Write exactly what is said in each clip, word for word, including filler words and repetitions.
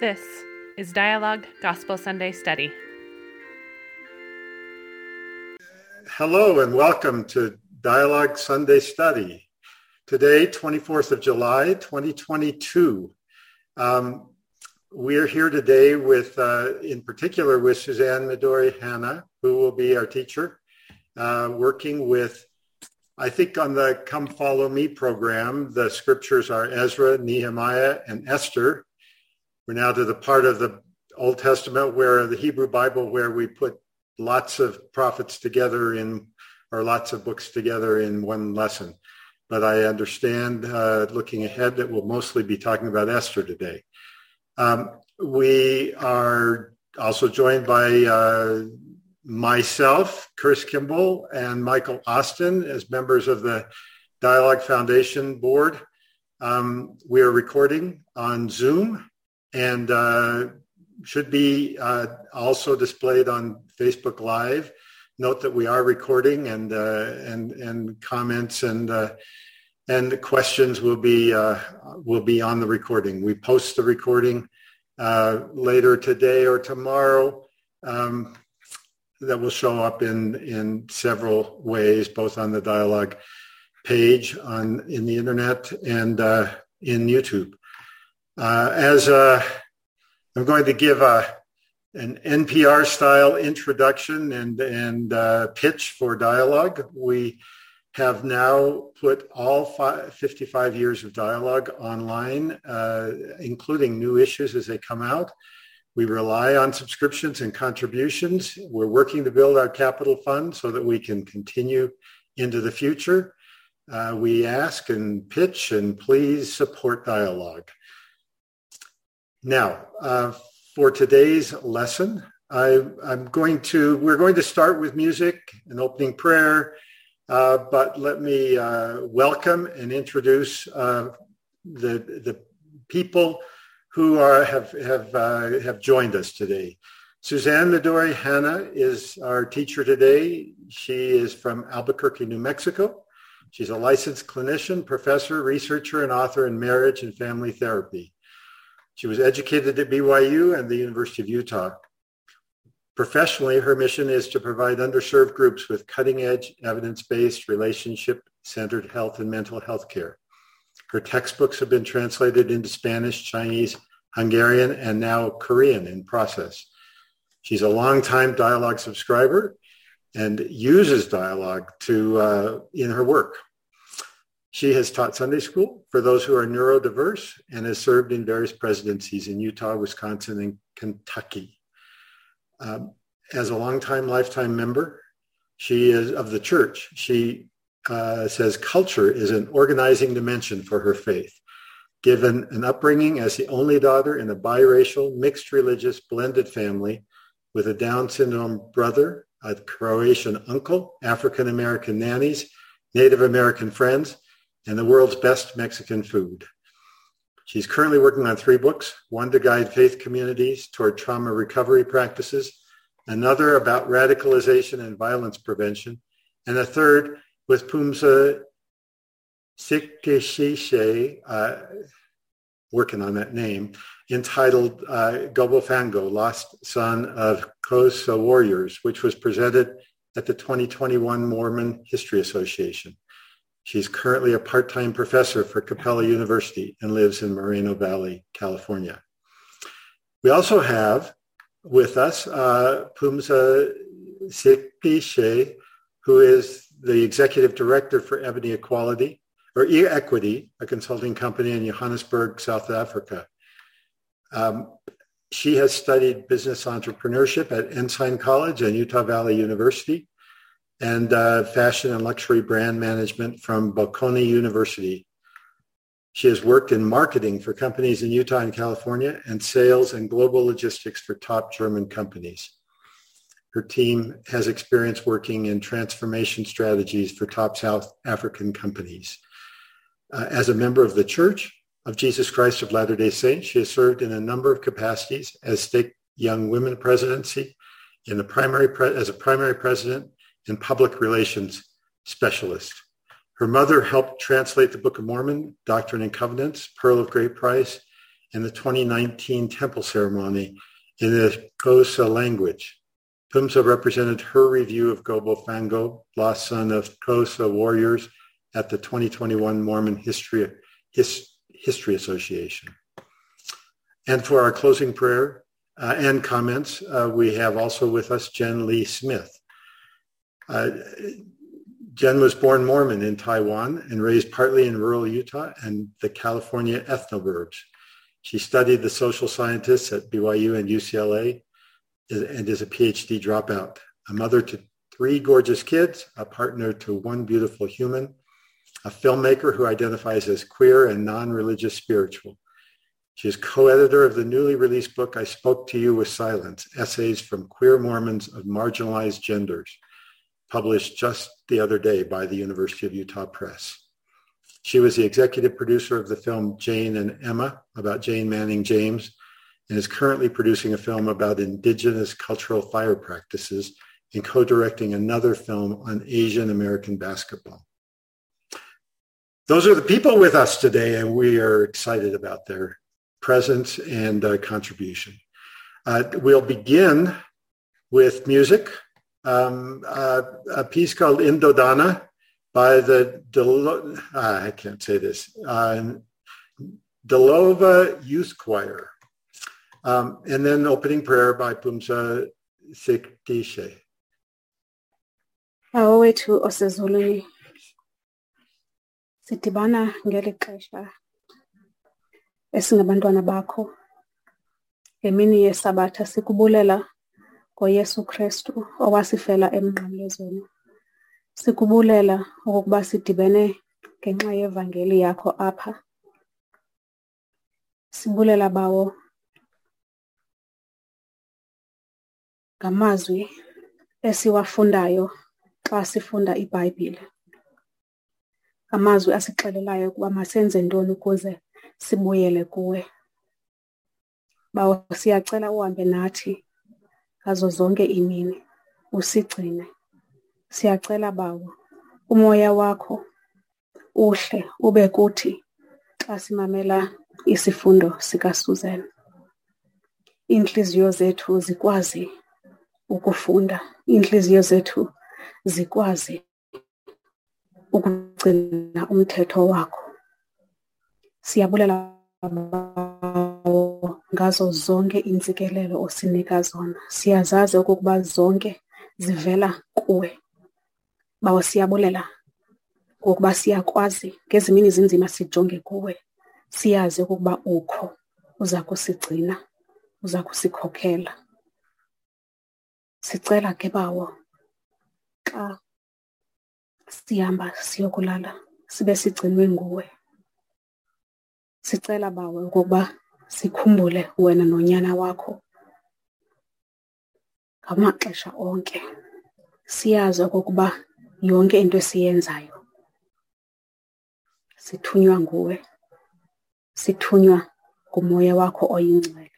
This is Dialogue Gospel Sunday Study. Hello and welcome to Dialogue Sunday Study. Today, twenty-fourth of July, twenty twenty-two. Um, we're here today with, uh, in particular, with Suzanne Midori-Hanna, who will be our teacher, uh, working with, I think on the Come Follow Me program, the scriptures are Ezra, Nehemiah, and Esther. We're now to the part of the Old Testament where the Hebrew Bible, where we put lots of prophets together in, or lots of books together in one lesson. But I understand, uh, looking ahead, that we'll mostly be talking about Esther today. Um, we are also joined by uh, myself, Chris Kimball, and Michael Austin as members of the Dialogue Foundation board. Um, we are recording on Zoom and uh, should be uh, also displayed on Facebook Live. Note that we are recording, and uh, and and comments and uh, and questions will be uh, will be on the recording. We post the recording uh, later today or tomorrow. Um, that will show up in, in several ways, both on the Dialogue page on in the internet and uh, in YouTube. Uh, as uh, I'm going to give a, an N P R-style introduction and, and uh, pitch for Dialogue. We have now put all five, fifty-five years of Dialogue online, uh, including new issues as they come out. We rely on subscriptions and contributions. We're working to build our capital fund so that we can continue into the future. Uh, we ask and pitch and please support Dialogue. Now, uh, for today's lesson, I, I'm going to, we're going to start with music and opening prayer, uh, but let me uh, welcome and introduce uh, the, the people who are, have have uh, have joined us today. Suzanne Midori-Hanna is our teacher today. She is from Albuquerque, New Mexico. She's a licensed clinician, professor, researcher, and author in marriage and family therapy. She was educated at B Y U and the University of Utah. Professionally, her mission is to provide underserved groups with cutting-edge, evidence-based, relationship-centered health and mental health care. Her textbooks have been translated into Spanish, Chinese, Hungarian, and now Korean in process. She's a longtime Dialogue subscriber and uses Dialogue to uh, in her work. She has taught Sunday school for those who are neurodiverse and has served in various presidencies in Utah, Wisconsin, and Kentucky. Um, as a longtime lifetime member, she is of the church. She Uh, says culture is an organizing dimension for her faith. Given an upbringing as the only daughter in a biracial, mixed religious, blended family with a Down syndrome brother, a Croatian uncle, African-American nannies, Native American friends, and the world's best Mexican food. She's currently working on three books, one to guide faith communities toward trauma recovery practices, another about radicalization and violence prevention, and a third with Pumza Sipishe, uh, working on that name, entitled uh, Gobofango, Lost Son of Xhosa Warriors, which was presented at the twenty twenty-one Mormon History Association. She's currently a part-time professor for Capella University and lives in Moreno Valley, California. We also have with us uh, Pumza Sipishe, who is the executive director for Ebony Equality, or E-Equity, a consulting company in Johannesburg, South Africa. Um, she has studied business entrepreneurship at Ensign College and Utah Valley University, and uh, fashion and luxury brand management from Bocconi University. She has worked in marketing for companies in Utah and California, and sales and global logistics for top German companies. Her team has experience working in transformation strategies for top South African companies. Uh, as a member of the Church of Jesus Christ of Latter-day Saints, she has served in a number of capacities as Stake Young Women Presidency, in the primary pre- as a primary president, and public relations specialist. Her mother helped translate the Book of Mormon, Doctrine and Covenants, Pearl of Great Price, in the twenty nineteen temple ceremony in the Xhosa language. Pumza represented her review of Gobo Fango, lost son of Xhosa warriors, at the twenty twenty-one Mormon History, His, History Association. And for our closing prayer uh, and comments, uh, we have also with us Jen Lee Smith. Uh, Jen was born Mormon in Taiwan and raised partly in rural Utah and the California ethnoburbs. She studied the social sciences at B Y U and U C L A and is a P H D dropout, a mother to three gorgeous kids, a partner to one beautiful human, a filmmaker who identifies as queer and non-religious spiritual. She is co-editor of the newly released book, I Spoke to You with Silence, Essays from Queer Mormons of Marginalized Genders, published just the other day by the University of Utah Press. She was the executive producer of the film Jane and Emma, about Jane Manning James, and is currently producing a film about indigenous cultural fire practices and co-directing another film on Asian American basketball. Those are the people with us today, and we are excited about their presence and uh, contribution. Uh, we'll begin with music, um, uh, a piece called Indodana by the, Delo- ah, I can't say this, uh, Delova Youth Choir, um, and then opening prayer by Pumza Sipishe. Awethu osezulwini, sidibana ngeli xesha esingabantwana bakho ngemini yesabatha sikubulela ngoYesu Kristu owasifela emnqamlezweni. Sikubulela okokuba sidibene ngenxa yevangeli yakho apha. Sibulela bawo ngamazwi esiwafundayo xa sifunda iBhayibhile, amazwi asixelelayo ukuba masenze ntoni ukuze sibuyele kuwe. Bawo siyacela uhambe nathi ngazo zonke imini, usigcine. Siyacela bawo umoya wakho uhle ube kuthi xa simamela isifundo sikaSuzanne, inhliziyo zethu zikwazi ukufunda, inhliziyo zethu zikwazi ukugcina umthetho wakho. Siyabulela ngazo zonke intsikelelo osinika zona. Siyazazi ukuba zonke zivela kuwe. Bawo siyabulela ngokuba siyakwazi ngezimini zinzima sijonge kuwe. Siyazi ukuba ukho, uza kusigcina, uza kusikhokhela. Sicela ke bawo xa siyamba siyokulala sibe sigcinwe nguwe. Sicela bawo ukuba sikhumbule wena nonyana wakho ngamaxesha onke. Siyazi ukuba yonke into esiyenzayo sithunywa nguwe, sithunywa ngumoya wakho oyingcwele.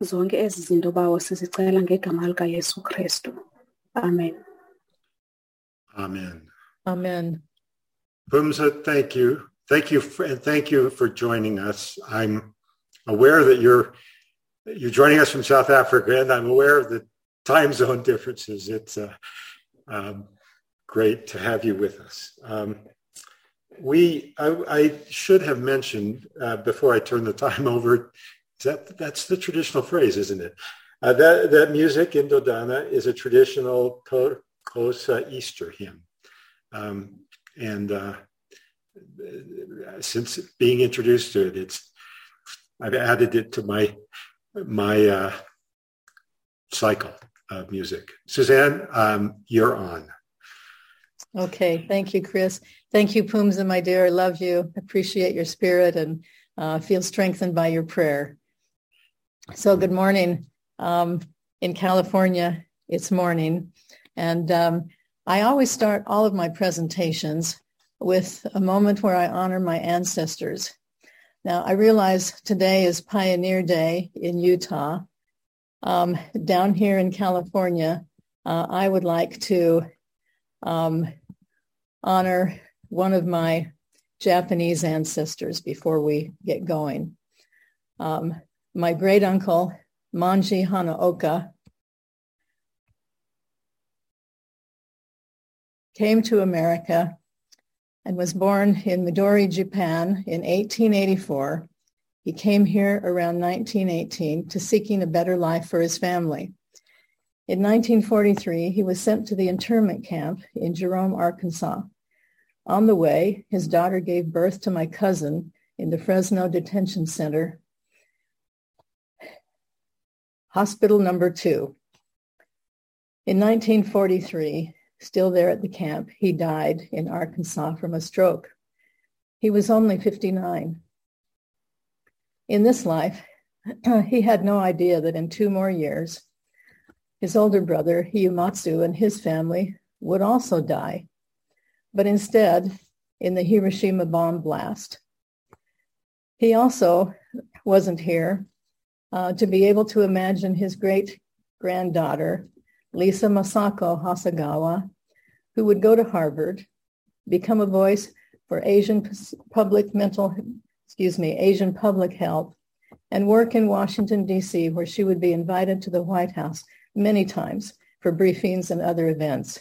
Zonke ezi zinto bawo sizicela ngegama lika Yesu Kristu. Amen. Amen. Amen. Pumza, thank you. Thank you, for, and thank you for joining us. I'm aware that you're you're joining us from South Africa, and I'm aware of the time zone differences. It's uh, um, great to have you with us. Um, we, I, I should have mentioned uh, before I turn the time over that that's the traditional phrase, isn't it? Uh, that that music, Indodana, is a traditional Xhosa Easter hymn, um, and. Uh, Since being introduced to it, it's I've added it to my my uh, cycle of music. Suzanne, um, you're on. Okay, thank you, Chris. Thank you, Pumza, my dear. I love you. Appreciate your spirit and uh, feel strengthened by your prayer. So, good morning. Um, in California, it's morning, and um, I always start all of my presentations with a moment where I honor my ancestors. Now, I realize today is Pioneer Day in Utah. Um, down here in California, uh, I would like to um, honor one of my Japanese ancestors before we get going. Um, my great uncle, Manji Hanaoka, came to America and was born in Midori, Japan in eighteen eighty-four. He came here around nineteen eighteen to seeking a better life for his family. In nineteen forty-three, he was sent to the internment camp in Jerome, Arkansas. On the way, his daughter gave birth to my cousin in the Fresno Detention Center, Hospital Number Two. In nineteen forty-three, still there at the camp, he died in Arkansas from a stroke. He was only fifty-nine. In this life, he had no idea that in two more years, his older brother, Hiyamatsu, and his family would also die. But instead, in the Hiroshima bomb blast, he also wasn't here uh, to be able to imagine his great-granddaughter, Lisa Masako Hasegawa, who would go to Harvard, become a voice for Asian public mental, excuse me, Asian public health, and work in Washington, D C, where she would be invited to the White House many times for briefings and other events.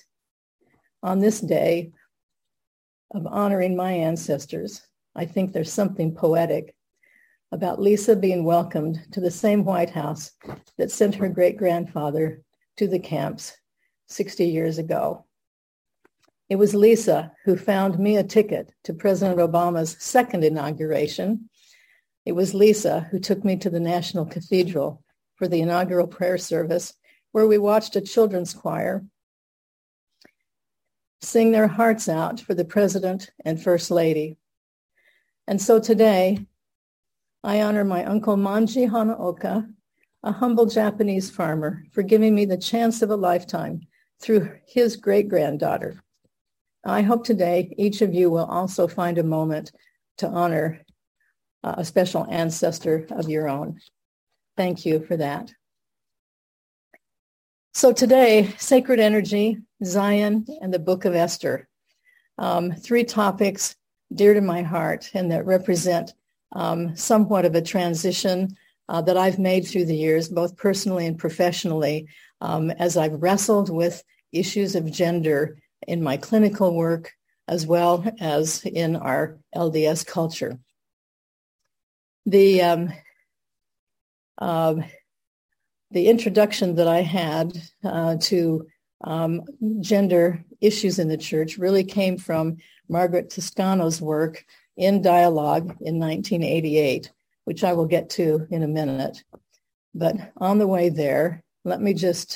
On this day of honoring my ancestors, I think there's something poetic about Lisa being welcomed to the same White House that sent her great-grandfather to the camps sixty years ago. It was Lisa who found me a ticket to President Obama's second inauguration. It was Lisa who took me to the National Cathedral for the inaugural prayer service, where we watched a children's choir sing their hearts out for the President and First Lady. And so today, I honor my uncle Manji Hanaoka, a humble Japanese farmer, for giving me the chance of a lifetime through his great-granddaughter. I hope today each of you will also find a moment to honor uh, a special ancestor of your own. Thank you for that. So today, sacred energy, Zion, and the Book of Esther, um, three topics dear to my heart and that represent um, somewhat of a transition uh, that I've made through the years, both personally and professionally, um, as I've wrestled with issues of gender in my clinical work as well as in our L D S culture. The um, uh, the introduction that I had uh, to um, gender issues in the church really came from Margaret Toscano's work in Dialogue in nineteen eighty-eight, which I will get to in a minute. But on the way there, let me just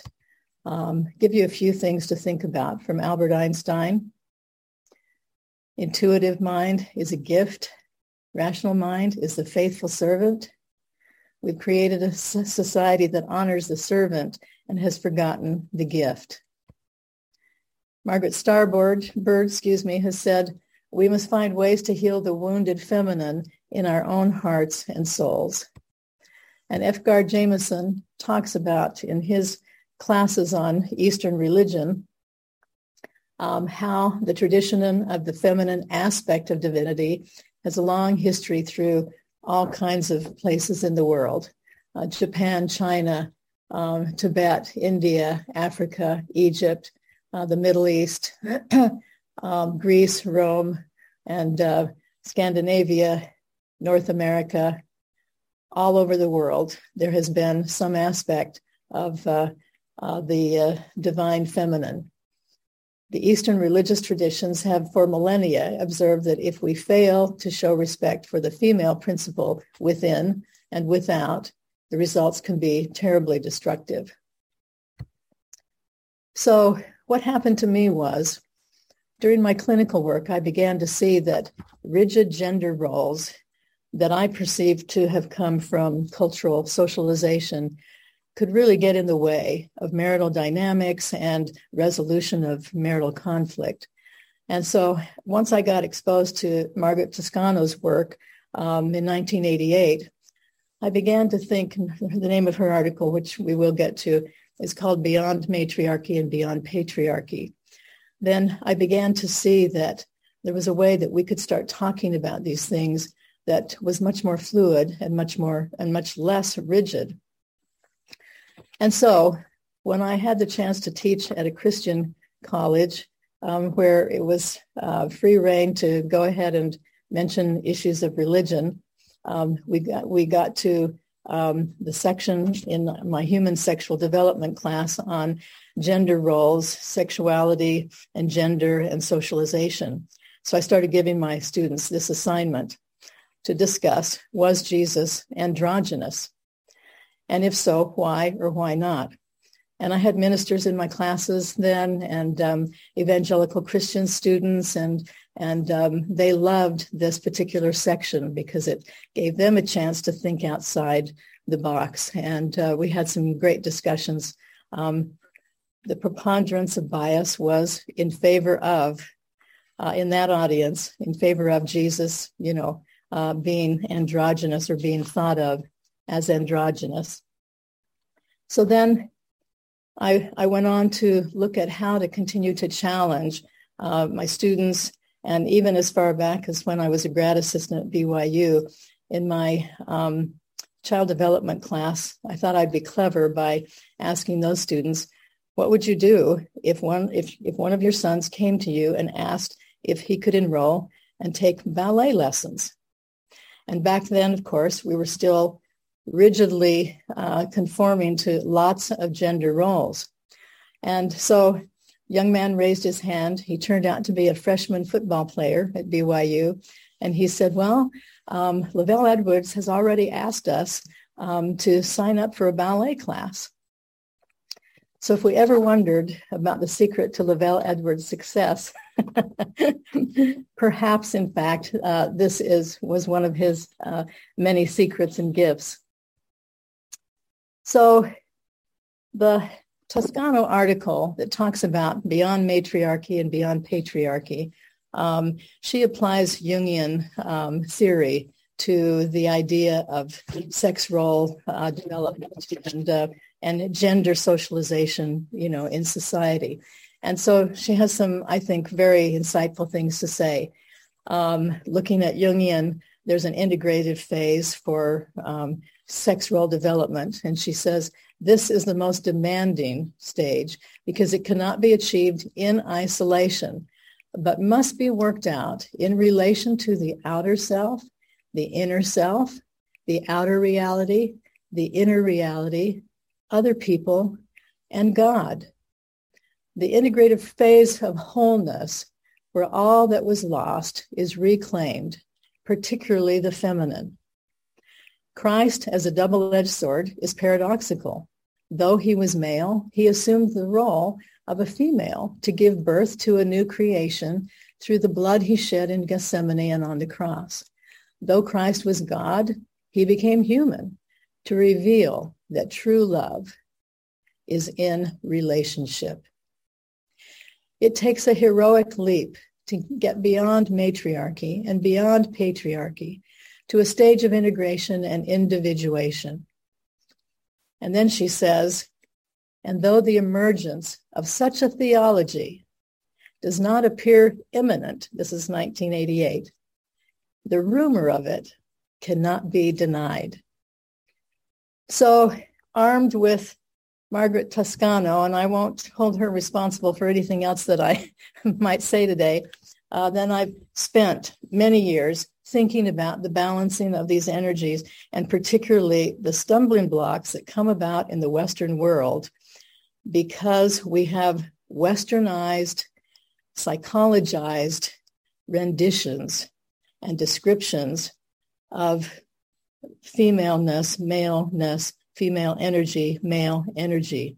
Um, give you a few things to think about from Albert Einstein. Intuitive mind is a gift. Rational mind is the faithful servant. We've created a society that honors the servant and has forgotten the gift. Margaret Starboard, Bird, excuse me, has said, "We must find ways to heal the wounded feminine in our own hearts and souls." And F. Gar Jameson talks about in his classes on Eastern religion, um, how the tradition of the feminine aspect of divinity has a long history through all kinds of places in the world, uh, Japan, China, um, Tibet, India, Africa, Egypt, uh, the Middle East, um, Greece, Rome, and uh, Scandinavia, North America. All over the world, there has been some aspect of uh, Uh, the uh, divine feminine. The Eastern religious traditions have for millennia observed that if we fail to show respect for the female principle within and without, the results can be terribly destructive. So what happened to me was, during my clinical work, I began to see that rigid gender roles that I perceived to have come from cultural socialization could really get in the way of marital dynamics and resolution of marital conflict. And so once I got exposed to Margaret Toscano's work um, in nineteen eighty-eight, I began to think, the name of her article, which we will get to, is called Beyond Matriarchy and Beyond Patriarchy. Then I began to see that there was a way that we could start talking about these things that was much more fluid and much more and much less rigid. And so when I had the chance to teach at a Christian college um, where it was uh, free reign to go ahead and mention issues of religion, um, we got we got to um, the section in my human sexual development class on gender roles, sexuality, and gender and socialization. So I started giving my students this assignment to discuss, was Jesus androgynous? And if so, why or why not? And I had ministers in my classes then, and um, evangelical Christian students, and and um, they loved this particular section because it gave them a chance to think outside the box. And uh, we had some great discussions. Um, the preponderance of bias was in favor of, uh, in that audience, in favor of Jesus, you know, uh, being androgynous or being thought of as androgynous. So then I, I went on to look at how to continue to challenge uh, my students, and even as far back as when I was a grad assistant at B Y U, in my um, child development class, I thought I'd be clever by asking those students, what would you do if one if, if one of your sons came to you and asked if he could enroll and take ballet lessons? And back then, of course, we were still rigidly uh, conforming to lots of gender roles. And so young man raised his hand. He turned out to be a freshman football player at B Y U. And he said, well, um, Lavelle Edwards has already asked us um, to sign up for a ballet class. So if we ever wondered about the secret to Lavelle Edwards' success, perhaps, in fact, uh, this is was one of his uh, many secrets and gifts. So the Toscano article that talks about beyond matriarchy and beyond patriarchy, um, she applies Jungian um, theory to the idea of sex role uh, development and uh, and gender socialization, you know, in society. And so she has some, I think, very insightful things to say. Um, looking at Jungian, there's an integrated phase for um, sex role development. And she says, this is the most demanding stage because it cannot be achieved in isolation, but must be worked out in relation to the outer self, the inner self, the outer reality, the inner reality, other people, and God. The integrative phase of wholeness, where all that was lost is reclaimed, particularly the feminine. Christ, as a double-edged sword, is paradoxical. Though he was male, he assumed the role of a female to give birth to a new creation through the blood he shed in Gethsemane and on the cross. Though Christ was God, he became human to reveal that true love is in relationship. It takes a heroic leap to get beyond matriarchy and beyond patriarchy to a stage of integration and individuation. And then she says, and though the emergence of such a theology does not appear imminent, this is nineteen eighty-eight, the rumor of it cannot be denied. So armed with Margaret Toscano, and I won't hold her responsible for anything else that I might say today, uh, then I've spent many years thinking about the balancing of these energies and particularly the stumbling blocks that come about in the Western world because we have Westernized, psychologized renditions and descriptions of femaleness, maleness, female energy, male energy.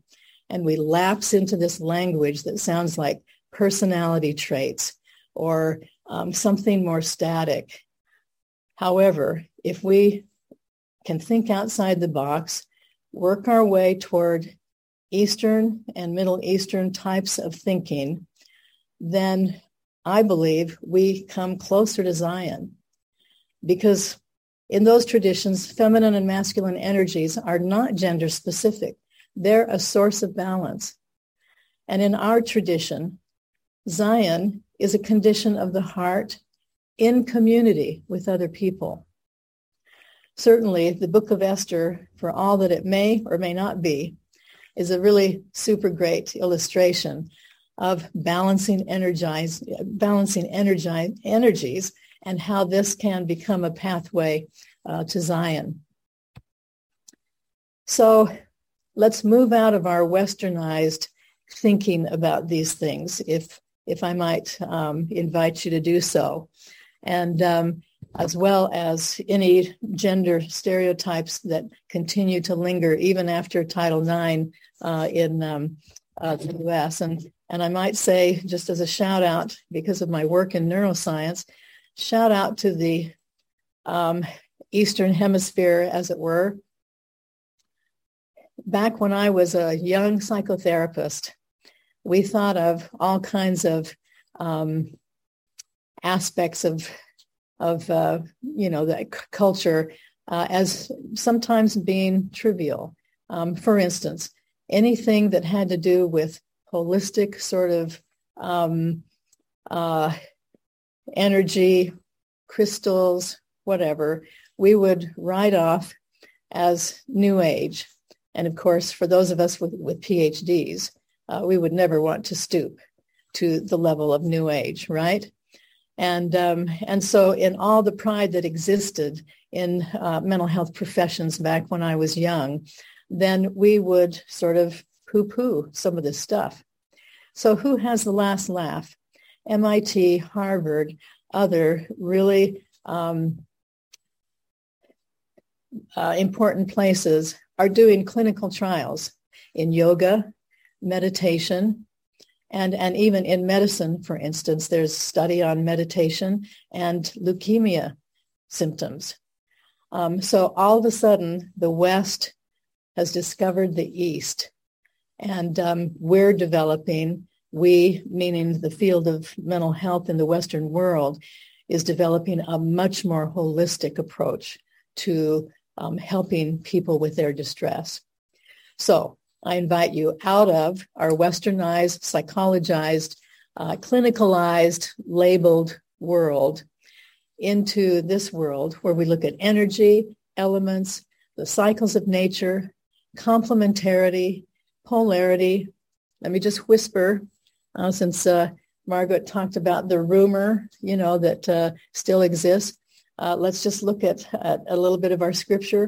And we lapse into this language that sounds like personality traits or um, something more static. However, if we can think outside the box, work our way toward Eastern and Middle Eastern types of thinking, then I believe we come closer to Zion because in those traditions, feminine and masculine energies are not gender specific. They're a source of balance. And in our tradition, Zion is a condition of the heart in community with other people. Certainly, the Book of Esther, for all that it may or may not be, is a really super great illustration of balancing energize, balancing energize, energies and how this can become a pathway uh, to Zion. So let's move out of our westernized thinking about these things, if if I might um, invite you to do so. And um, as well as any gender stereotypes that continue to linger even after Title nine uh, in um, uh, the U S And, and I might say, just as a shout out, because of my work in neuroscience, shout out to the um, Eastern Hemisphere, as it were. Back when I was a young psychotherapist, we thought of all kinds of um, aspects of of uh, you know the c- culture uh, as sometimes being trivial. Um, for instance, anything that had to do with holistic sort of um, uh, energy, crystals, whatever, we would write off as New Age. And of course, for those of us with, with P H Ds, uh, we would never want to stoop to the level of New Age, right? And um, and so in all the pride that existed in uh, mental health professions back when I was young, then we would sort of poo-poo some of this stuff. So who has the last laugh? M I T, Harvard, other really um, uh, important places are doing clinical trials in yoga, meditation, and, and even in medicine, for instance, there's study on meditation and leukemia symptoms. Um, so all of a sudden, the West has discovered the East, and um, we're developing, we, meaning the field of mental health in the Western world, is developing a much more holistic approach to Um, helping people with their distress. So I invite you out of our westernized, psychologized, uh, clinicalized, labeled world into this world where we look at energy, elements, the cycles of nature, complementarity, polarity. Let me just whisper, uh, since uh, Margaret talked about the rumor, you know, that uh, still exists. Uh, let's just look at, at a little bit of our scripture.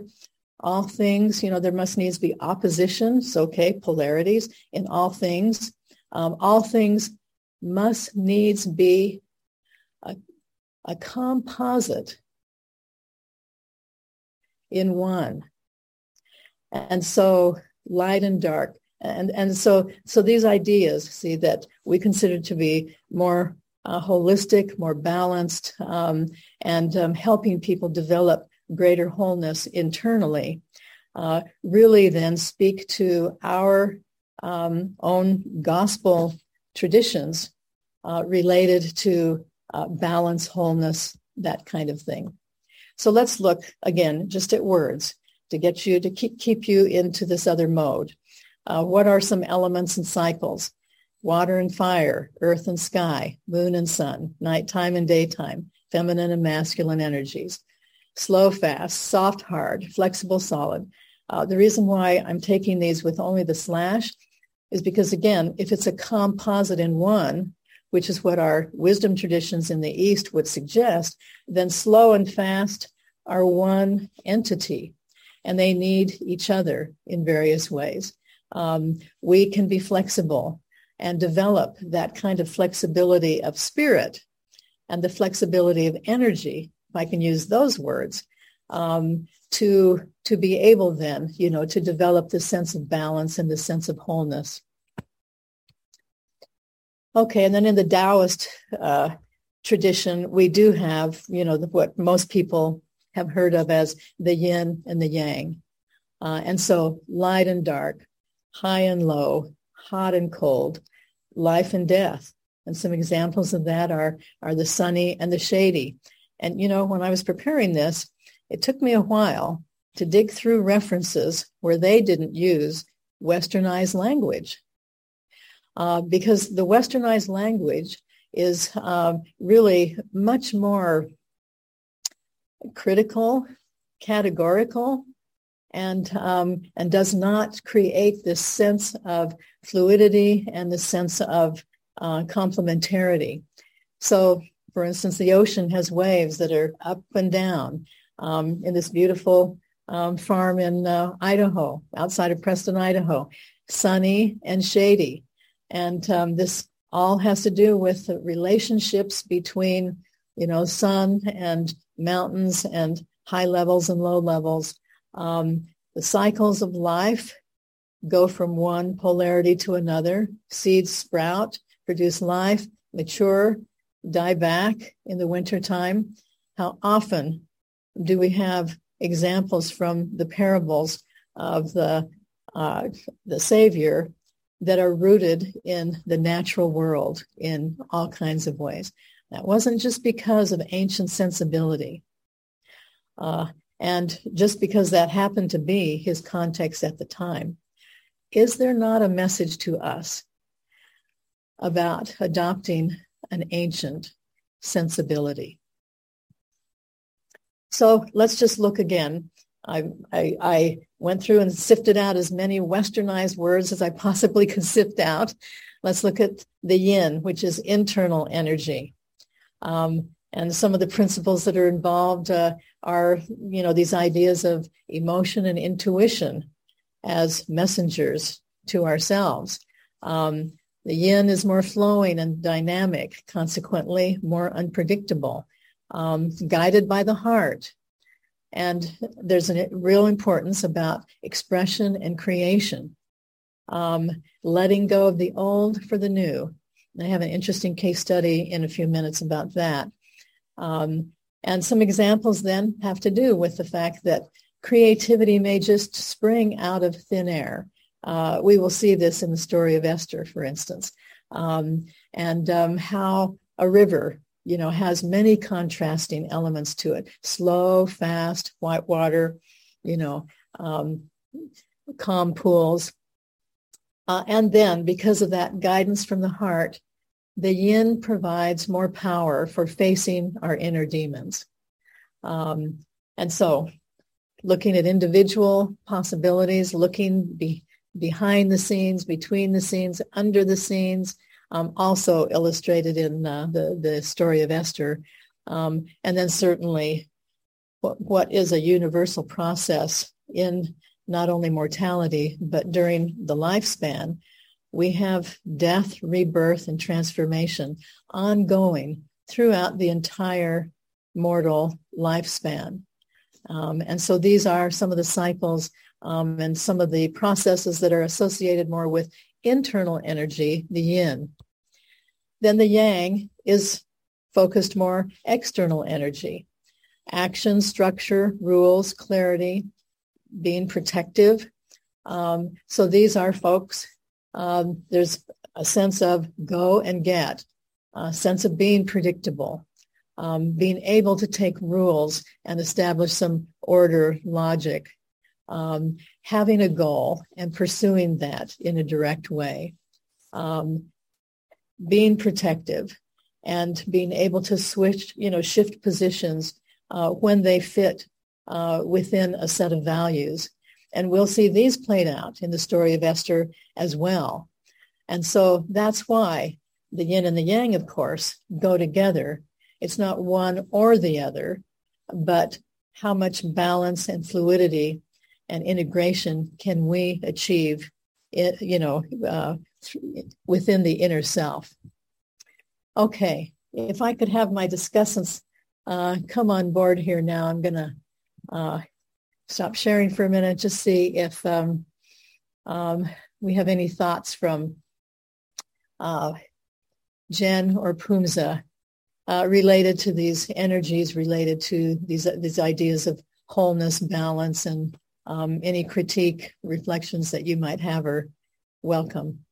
All things, you know, there must needs be oppositions, okay, polarities in all things. Um, all things must needs be a, a composite in one. And so light and dark. And, and so, so these ideas, see, that we consider to be more Uh, holistic, more balanced, um, and um, helping people develop greater wholeness internally, uh, really then speak to our um, own gospel traditions uh, related to uh, balance, wholeness, that kind of thing. So let's look again just at words to get you to keep, keep you into this other mode. Uh, what are some elements and cycles? Water and fire, earth and sky, moon and sun, nighttime and daytime, feminine and masculine energies, slow, fast, soft, hard, flexible, solid. Uh, the reason why I'm taking these with only the slash is because, again, if it's a composite in one, which is what our wisdom traditions in the East would suggest, then slow and fast are one entity, and they need each other in various ways. Um, we can be flexible and develop that kind of flexibility of spirit and the flexibility of energy, if I can use those words, um, to, to be able then, you know, to develop the sense of balance and the sense of wholeness. Okay, and then in the Taoist uh, tradition, we do have, you know, the, what most people have heard of as the yin and the yang. Uh, and so light and dark, high and low, hot and cold, life and death. And some examples of that are, are the sunny and the shady. And, you know, when I was preparing this, it took me a while to dig through references where they didn't use westernized language. Uh, because the westernized language is um, really much more critical, categorical, and um, and does not create this sense of fluidity and the sense of uh, complementarity. So, for instance, the ocean has waves that are up and down. Um, in this beautiful um, farm in uh, Idaho, outside of Preston, Idaho, sunny and shady, and um, this all has to do with the relationships between, you know, sun and mountains and high levels and low levels. Um, the cycles of life go from one polarity to another. Seeds sprout, produce life, mature, die back in the wintertime. How often do we have examples from the parables of the uh, the Savior that are rooted in the natural world in all kinds of ways? That wasn't just because of ancient sensibility. Uh, and just because that happened to be his context at the time. Is there not a message to us about adopting an ancient sensibility? So let's just look again. I, I, I went through and sifted out as many westernized words as I possibly could sift out. Let's look at the yin, which is internal energy. Um, and some of the principles that are involved uh, are, you know, these ideas of emotion and intuition as messengers to ourselves. Um, the yin is more flowing and dynamic, consequently more unpredictable, um, guided by the heart. And there's a real importance about expression and creation, um, letting go of the old for the new. And I have an interesting case study in a few minutes about that. Um, and some examples then have to do with the fact that creativity may just spring out of thin air. Uh, we will see this in the story of Esther, for instance, um, and um, how a river, you know, has many contrasting elements to it. Slow, fast, white water, you know, um, calm pools. Uh, and then because of that guidance from the heart, the yin provides more power for facing our inner demons. Um, and so looking at individual possibilities, looking be, behind the scenes, between the scenes, under the scenes, um, also illustrated in uh, the, the story of Esther. Um, and then certainly what, what is a universal process in not only mortality, but during the lifespan. We have death, rebirth, and transformation ongoing throughout the entire mortal lifespan. Um, and so these are some of the cycles um, and some of the processes that are associated more with internal energy, the yin. Then the yang is focused more external energy, action, structure, rules, clarity, being protective. Um, so these are folks. Um, there's a sense of go and get, a sense of being predictable, um, being able to take rules and establish some order, logic, um, having a goal and pursuing that in a direct way, um, being protective and being able to switch, you know, shift positions uh, when they fit uh, within a set of values. And we'll see these played out in the story of Esther as well. And so that's why the yin and the yang, of course, go together. It's not one or the other, but how much balance and fluidity and integration can we achieve, you know, uh, within the inner self. Okay, if I could have my discussants uh, come on board here now, I'm going to... Uh, Stop sharing for a minute, just see if um, um, we have any thoughts from uh, Jen or Pumza uh, related to these energies, related to these these ideas of wholeness, balance, and um, any critique, reflections that you might have are welcome.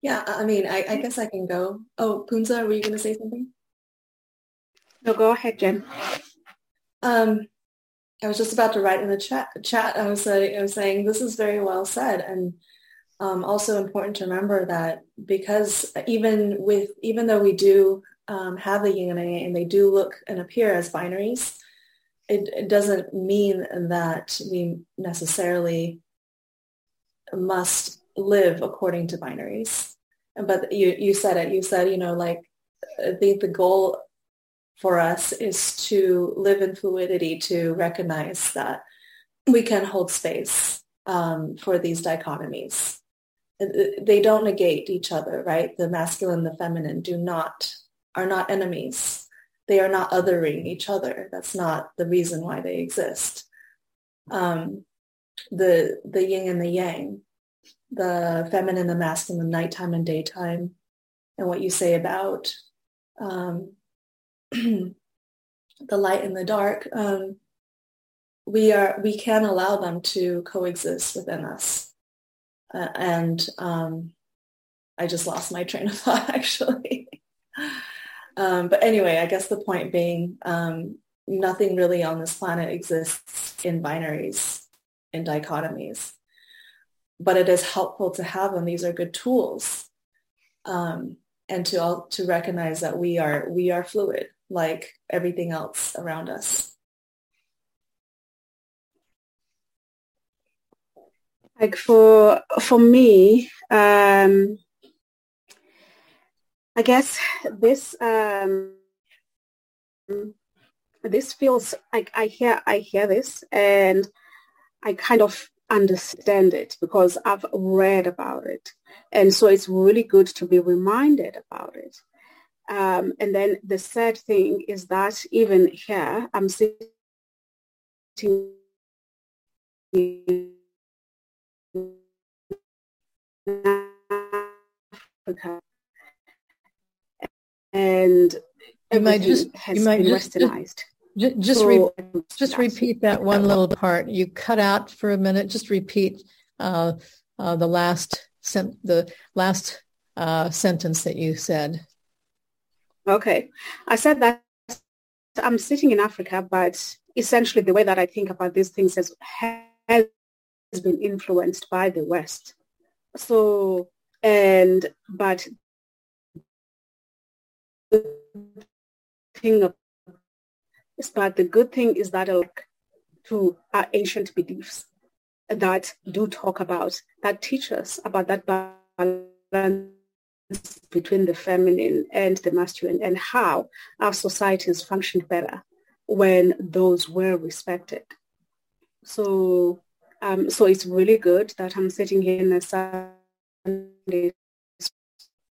Yeah, I mean, I, I guess I can go. Oh, Pumza, were you going to say something? No, go ahead, Jen. Um, I was just about to write in the chat. Chat. I was like, I was saying, this is very well said, and um, also important to remember that because even with even though we do um, have the yin and yang, and they do look and appear as binaries, it, it doesn't mean that we necessarily must live according to binaries. But you you said it. You said, you know, like I think the goal for us is to live in fluidity, to recognize that we can hold space um, for these dichotomies. They don't negate each other, right? The masculine, the feminine do not, are not enemies. They are not othering each other. That's not the reason why they exist. Um, the, the yin and the yang, the feminine, the masculine, nighttime and daytime, and what you say about, um, the light and the dark, um, we are we can allow them to coexist within us. Uh, and um, I just lost my train of thought, actually. um, but anyway, I guess the point being, um, nothing really on this planet exists in binaries, in dichotomies. But it is helpful to have them. These are good tools, um, and to all, to recognize that we are we are fluid, like everything else around us. Like for for me, um, I guess this um, this feels like I hear I hear this, and I kind of understand it because I've read about it, and so it's really good to be reminded about it. Um, and then the sad thing is that even here, I'm sitting in Africa, and you might just has you might been just, westernized. Just just, so, re- just repeat that one little part. You cut out for a minute. Just repeat uh, uh, the last sen- the last uh, sentence that you said. Okay, I said that I'm sitting in Africa, but essentially the way that I think about these things has has been influenced by the West. So and but the thing of But the good thing is that to our ancient beliefs that do talk about, that teach us about that balance between the feminine and the masculine and how our societies functioned better when those were respected. So um, so it's really good that I'm sitting here in a Sunday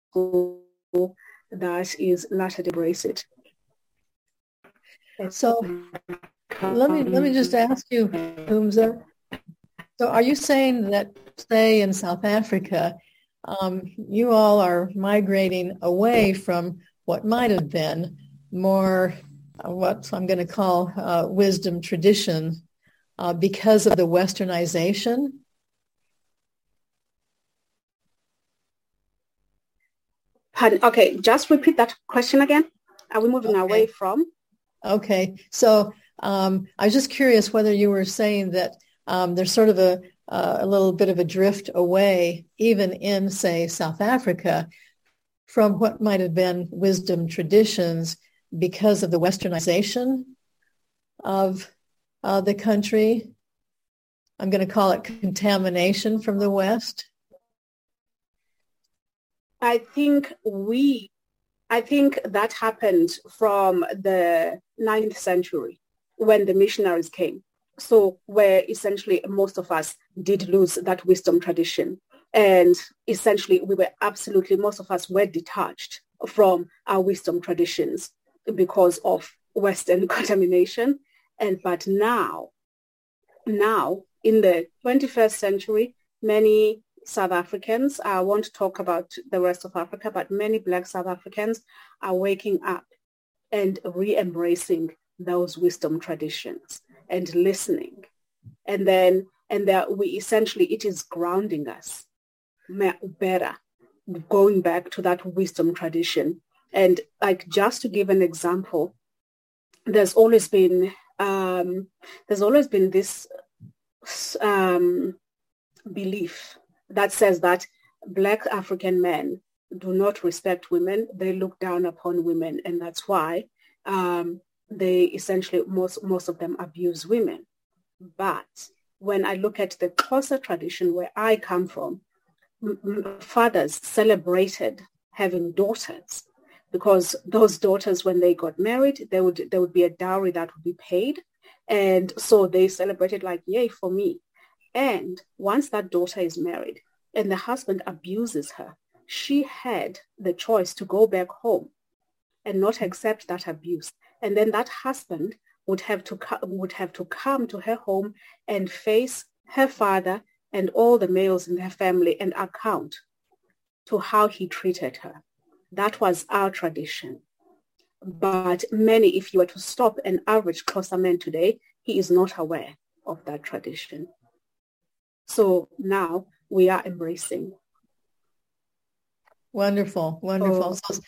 school that is Latter-day braced. So let me let me just ask you, Pumza. So are you saying that, say, in South Africa, um, you all are migrating away from what might have been more uh, what I'm going to call uh, wisdom tradition uh, because of the westernization? Pardon. Okay, just repeat that question again. Are we moving okay. away from? Okay, so um, I was just curious whether you were saying that um, there's sort of a, uh, a little bit of a drift away, even in, say, South Africa, from what might have been wisdom traditions because of the westernization of uh, the country. I'm going to call it contamination from the West. I think we... I think that happened from the ninth century when the missionaries came. So where essentially most of us did lose that wisdom tradition. And essentially we were absolutely, most of us were detached from our wisdom traditions because of Western contamination. And but now, now in the twenty-first century, many South Africans, I won't talk about the rest of Africa, but many Black South Africans are waking up and re-embracing those wisdom traditions and listening. And then, and that we essentially, it is grounding us better, going back to that wisdom tradition. And like, just to give an example, there's always been um, there's always been this um, belief that says that Black African men do not respect women. They look down upon women, and that's why um, they essentially, most, most of them abuse women. But when I look at the Xhosa tradition where I come from, fathers celebrated having daughters, because those daughters, when they got married, there would there would be a dowry that would be paid. And so they celebrated like, yay for me. And once that daughter is married and the husband abuses her, she had the choice to go back home and not accept that abuse. And then that husband would have to would have to come to her home and face her father and all the males in her family and account to how he treated her. That was our tradition. But many, if you were to stop an average Xhosa man today, he is not aware of that tradition. So now we are embracing. Wonderful, wonderful. Oh. So,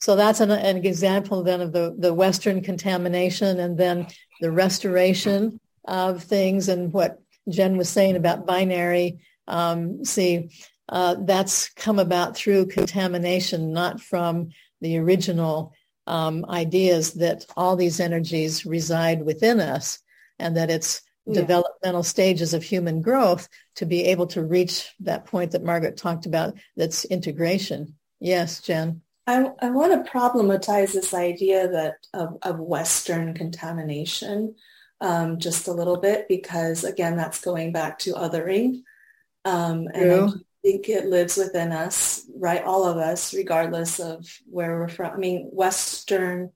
so that's an, an example then of the, the Western contamination and then the restoration of things, and what Jen was saying about binary. Um, see, uh, that's come about through contamination, not from the original um, ideas that all these energies reside within us, and that it's yeah. developmental stages of human growth to be able to reach that point that Margaret talked about, that's integration. Yes, Jen. I, I want to problematize this idea that of, of Western contamination um, just a little bit, because, again, that's going back to othering. Um, and yeah. I think it lives within us, right? All of us, regardless of where we're from. I mean, Western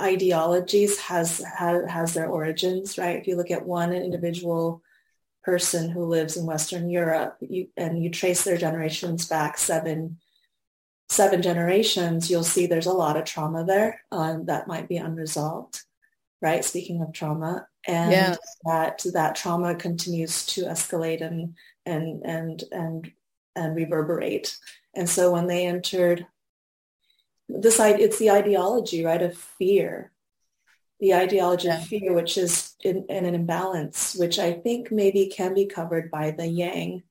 ideologies has, has, has their origins, right? If you look at one individual person who lives in Western Europe, you, and you trace their generations back seven seven generations, you'll see there's a lot of trauma there um, that might be unresolved, right? Speaking of trauma, and yes. that that trauma continues to escalate and and and and and reverberate. And so when they entered this, it's the ideology, right, of fear, the ideology yeah. of fear, which is in, in an imbalance, which I think maybe can be covered by the yang.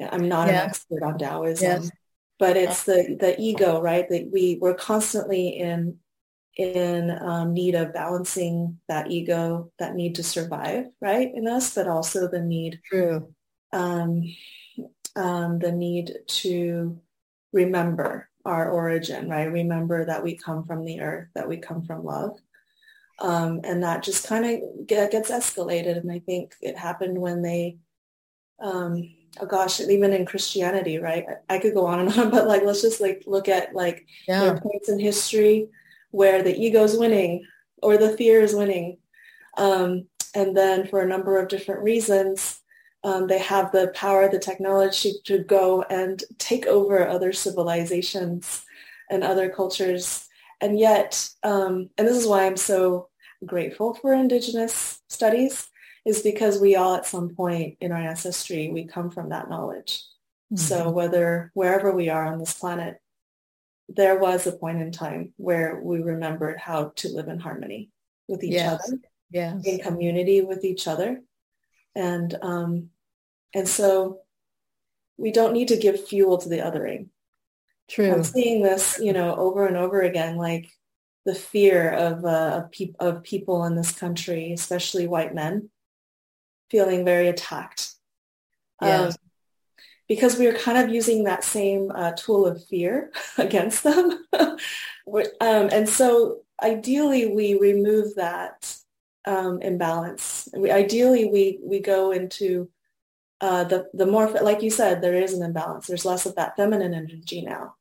I'm not yeah. an expert on Taoism. Yes. But it's the, the ego, right? That we we're constantly in in um, need of balancing that ego, that need to survive, right, in us, but also the need, True. Um, um, the need to remember our origin, right? Remember that we come from the earth, that we come from love, um, and that just kind of get, gets escalated. And I think it happened when they. Um, Oh gosh, even in Christianity, right? I could go on and on, but like, let's just like look at like yeah. there are points in history where the ego's winning or the fear is winning. Um, and then for a number of different reasons, um, they have the power, the technology to go and take over other civilizations and other cultures. And yet, um, and this is why I'm so grateful for Indigenous studies, is because we all at some point in our ancestry, we come from that knowledge. Mm-hmm. So whether wherever we are on this planet, there was a point in time where we remembered how to live in harmony with each yes. other, yes. in community with each other. And um, and so we don't need to give fuel to the othering. True. I'm seeing this, you know, over and over again, like the fear of, uh, of, pe- of people in this country, especially white men, feeling very attacked yes. um, because we are kind of using that same uh, tool of fear against them. um, and so ideally we remove that um, imbalance. We, ideally we, we go into uh, the, the more, like you said, there is an imbalance. There's less of that feminine energy now.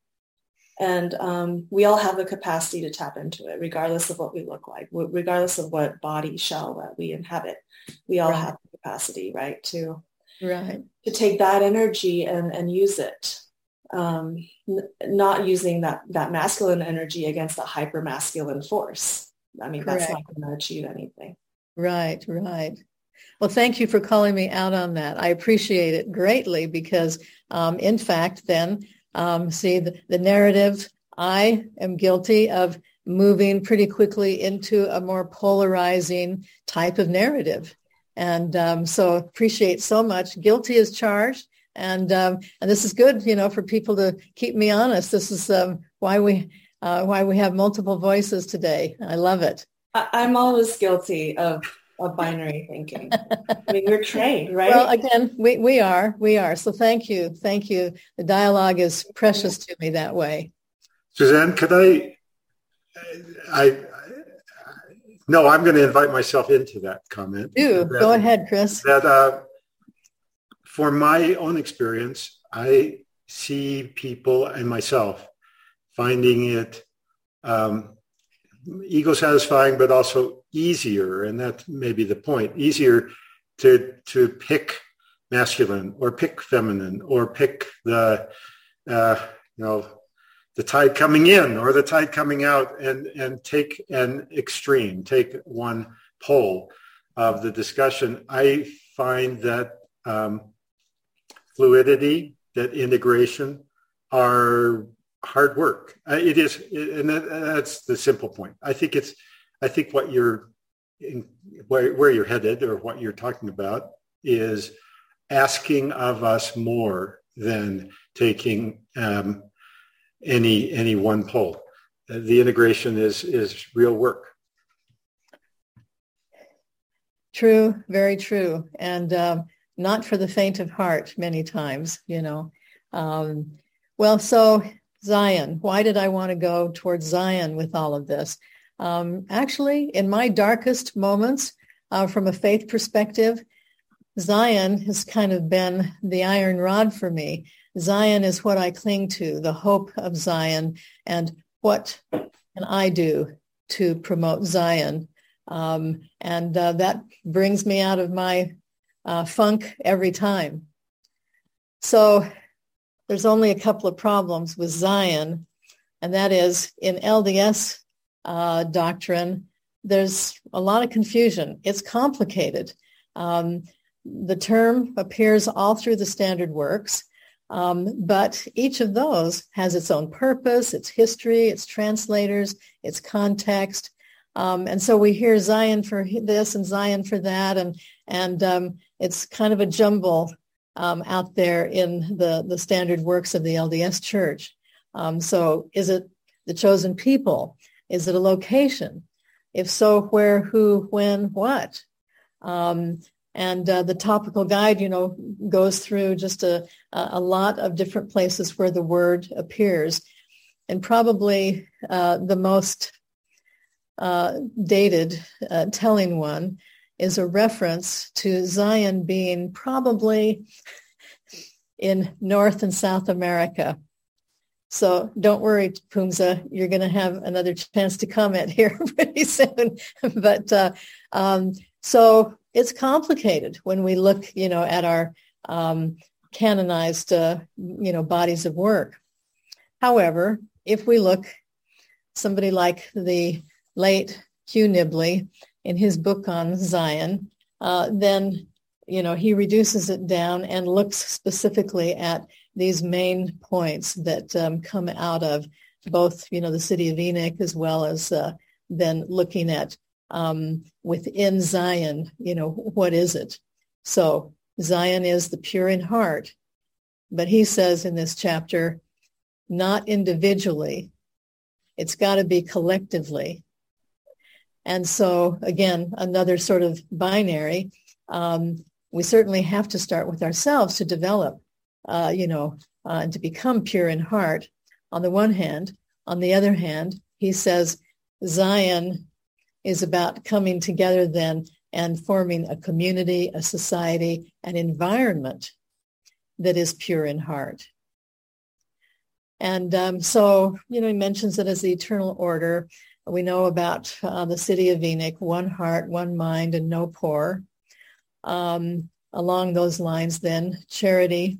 And um, we all have the capacity to tap into it, regardless of what we look like, regardless of what body shell that we inhabit. We all right. have the capacity, right, to right. to take that energy and, and use it, um, n- not using that, that masculine energy against the hyper-masculine force. I mean, Correct. That's not going to achieve anything. Right, right. Well, thank you for calling me out on that. I appreciate it greatly because, um, in fact, then, Um, see, the, the narrative, I am guilty of moving pretty quickly into a more polarizing type of narrative. And um, so appreciate so much. Guilty as charged. And um, and this is good, you know, for people to keep me honest. This is um, why we uh, why we have multiple voices today. I love it. I- I'm always guilty of, of binary thinking. I mean, we're trained, right? Well, again, we, we are. We are. So thank you. Thank you. The dialogue is precious to me that way. Suzanne, could I, I, I no, I'm going to invite myself into that comment. Do. That, Go ahead, Chris. That, uh, for my own experience, I see people and myself finding it um, ego-satisfying, but also easier, and that may be the point, easier to to pick masculine or pick feminine or pick the, uh, you know, the tide coming in or the tide coming out, and, and take an extreme, take one pole of the discussion. I find that um, fluidity, that integration are hard work. It is, and that, that's the simple point. I think it's, I think what you're, in, where, where you're headed or what you're talking about is asking of us more than taking um, any any one pole. The integration is is real work. True, very true, and um, not for the faint of heart. Many times, you know. Um, well, so Zion. Why did I want to go towards Zion with all of this? Um, actually, in my darkest moments, uh, from a faith perspective, Zion has kind of been the iron rod for me. Zion is what I cling to, the hope of Zion, and what can I do to promote Zion? Um, and uh, that brings me out of my uh, funk every time. So there's only a couple of problems with Zion, and that is in L D S uh, doctrine, there's a lot of confusion. It's complicated. Um, the term appears all through the standard works. Um, but each of those has its own purpose, its history, its translators, its context. Um, and so we hear Zion for this and Zion for that. And and um, it's kind of a jumble um, out there in the, the standard works of the L D S Church. Um, so is it the chosen people? Is it a location? If so, where, who, when, what? Um And uh, the topical guide, you know, goes through just a, a lot of different places where the word appears. And probably uh, the most uh, dated uh, telling one is a reference to Zion being probably in North and South America. So don't worry, Pumza, you're going to have another chance to comment here pretty soon. But uh, um, so... It's complicated when we look, you know, at our um, canonized, uh, you know, bodies of work. However, if we look, somebody like the late Hugh Nibley in his book on Zion, uh, then, you know, he reduces it down and looks specifically at these main points that um, come out of both, you know, the city of Enoch, as well as uh, then looking at Um, within Zion, you know, what is it? So Zion is the pure in heart. But he says in this chapter, not individually. It's got to be collectively. And so, again, another sort of binary. Um, we certainly have to start with ourselves to develop, uh, you know, uh, and to become pure in heart on the one hand. On the other hand, he says Zion is about coming together then and forming a community, a society, an environment that is pure in heart. And um, so, you know, he mentions it as the eternal order. We know about uh, the city of Enoch, one heart, one mind, and no poor. Um, along those lines then, charity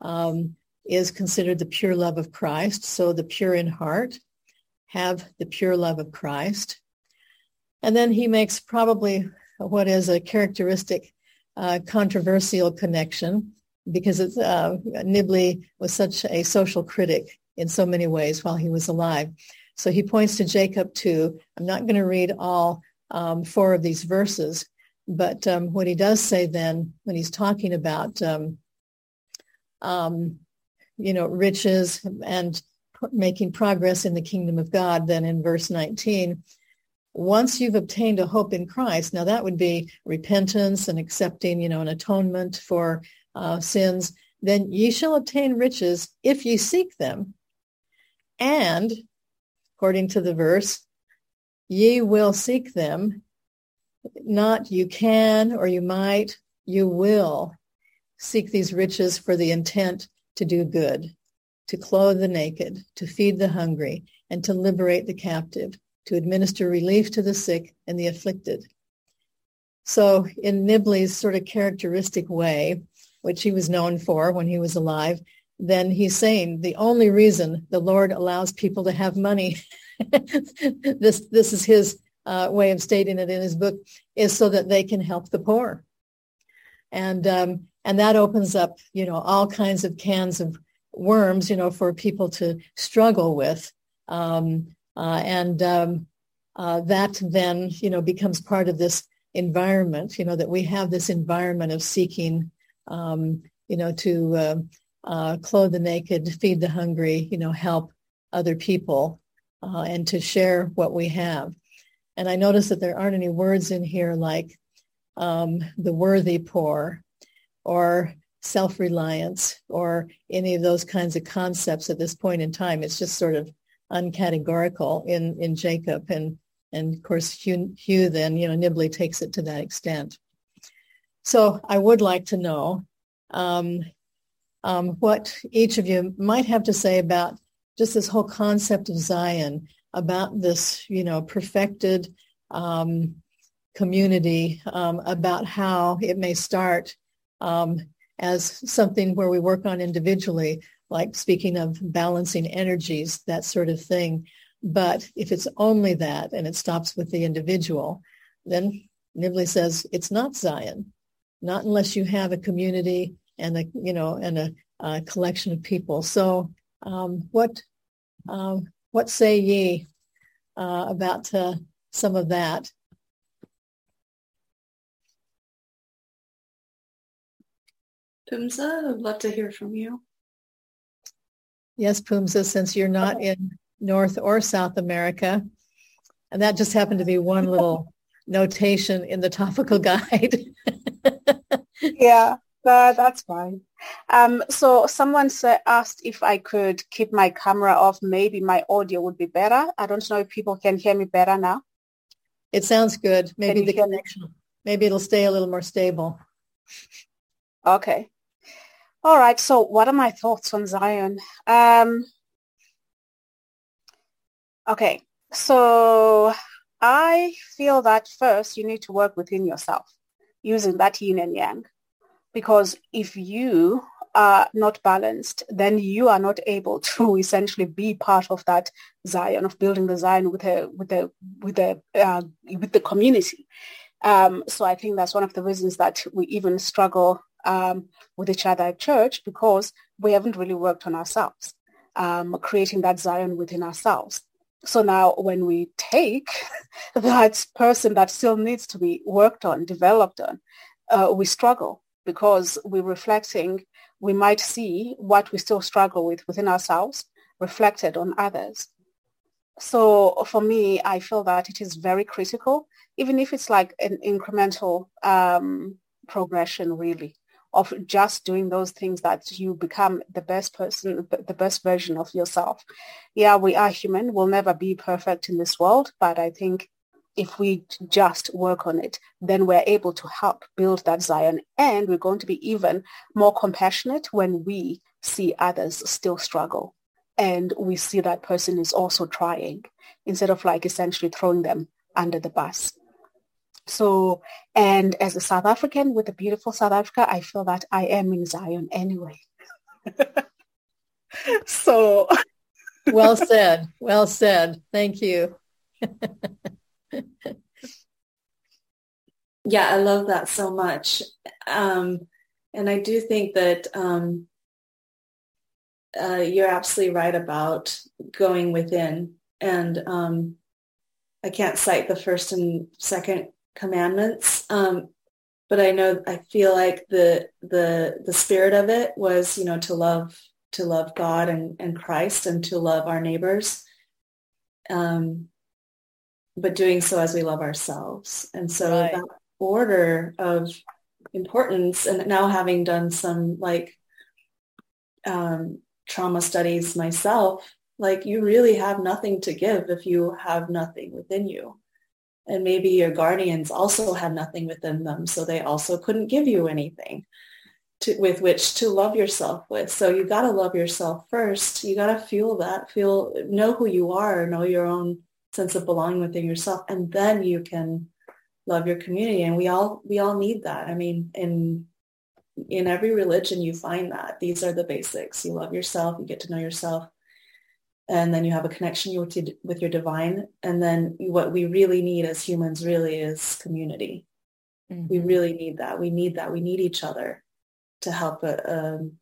um, is considered the pure love of Christ. So the pure in heart have the pure love of Christ. And then he makes probably what is a characteristic uh, controversial connection, because it's, uh, Nibley was such a social critic in so many ways while he was alive. So he points to Jacob too. I'm not going to read all um, four of these verses, but um, what he does say then, when he's talking about, um, um, you know, riches and pr- making progress in the kingdom of God, then in verse nineteen, once you've obtained a hope in Christ, now that would be repentance and accepting, you know, an atonement for uh, sins, then ye shall obtain riches if ye seek them. And, according to the verse, ye will seek them, not you can or you might, you will seek these riches for the intent to do good, to clothe the naked, to feed the hungry, and to liberate the captive, to administer relief to the sick and the afflicted. So in Nibley's sort of characteristic way, which he was known for when he was alive, then he's saying the only reason the Lord allows people to have money, this this is his uh, way of stating it in his book, is so that they can help the poor. And um, and that opens up, you know, all kinds of cans of worms, you know, for people to struggle with. Um, uh, and um, uh, that then, you know, becomes part of this environment, you know, that we have this environment of seeking, um, you know, to... Uh, Uh, clothe the naked, feed the hungry, you know, help other people, uh, and to share what we have. And I notice that there aren't any words in here like um, the worthy poor or self-reliance or any of those kinds of concepts at this point in time. It's just sort of uncategorical in, in Jacob. And, and of course, Hugh, Hugh then, you know, Nibley takes it to that extent. So I would like to know, um, Um, what each of you might have to say about just this whole concept of Zion, about this, you know, perfected um, community, um, about how it may start um, as something where we work on individually, like speaking of balancing energies, that sort of thing. But if it's only that and it stops with the individual, then Nibley says it's not Zion, not unless you have a community and a, you know, and a, a collection of people. So um, what um, what say ye uh, about uh, some of that? Pumza, I'd love to hear from you. Yes, Pumza, since you're not in North or South America, and that just happened to be one little notation in the topical guide. Yeah. Uh, that's fine. Um, so someone said, asked if I could keep my camera off. Maybe my audio would be better. I don't know if people can hear me better now. It sounds good. Maybe the connection. Me? Maybe it'll stay a little more stable. Okay. All right. So what are my thoughts on Zion? Um, okay. So I feel that first you need to work within yourself using that yin and yang. Because if you are not balanced, then you are not able to essentially be part of that Zion, of building the Zion with a with a with a uh, with the community. Um, so I think that's one of the reasons that we even struggle um, with each other at church, because we haven't really worked on ourselves, um, creating that Zion within ourselves. So now when we take that person that still needs to be worked on, developed on, uh, we struggle. Because we're reflecting, we might see what we still struggle with within ourselves reflected on others. So for me, I feel that it is very critical, even if it's like an incremental um, progression, really, of just doing those things that you become the best person, the best version of yourself. Yeah, we are human. We'll never be perfect in this world, but I think if we just work on it, then we're able to help build that Zion. And we're going to be even more compassionate when we see others still struggle. And we see that person is also trying, instead of like essentially throwing them under the bus. So, and as a South African with a beautiful South Africa, I feel that I am in Zion anyway. So. Well said. Well said. Thank you. Yeah, I love that so much. Um, and I do think that um, uh, you're absolutely right about going within and um, I can't cite the first and second commandments, um, but I know, I feel like the the the spirit of it was, you know, to love to love God and, and Christ, and to love our neighbors, um, but doing so as we love ourselves. And so right. that order of importance, and now having done some like um, trauma studies myself, like you really have nothing to give if you have nothing within you. And maybe your guardians also had nothing within them, so they also couldn't give you anything to, with which to love yourself with. So you got to love yourself first. You got to feel that, feel, know who you are, know your own sense of belonging within yourself, and then you can love your community. And we all we all need that. I mean, in in every religion you find that. These are the basics. You love yourself, you get to know yourself, and then you have a connection with your divine. And then what we really need as humans really is community. Mm-hmm. We really need that. We need that. We need each other to help uh, um,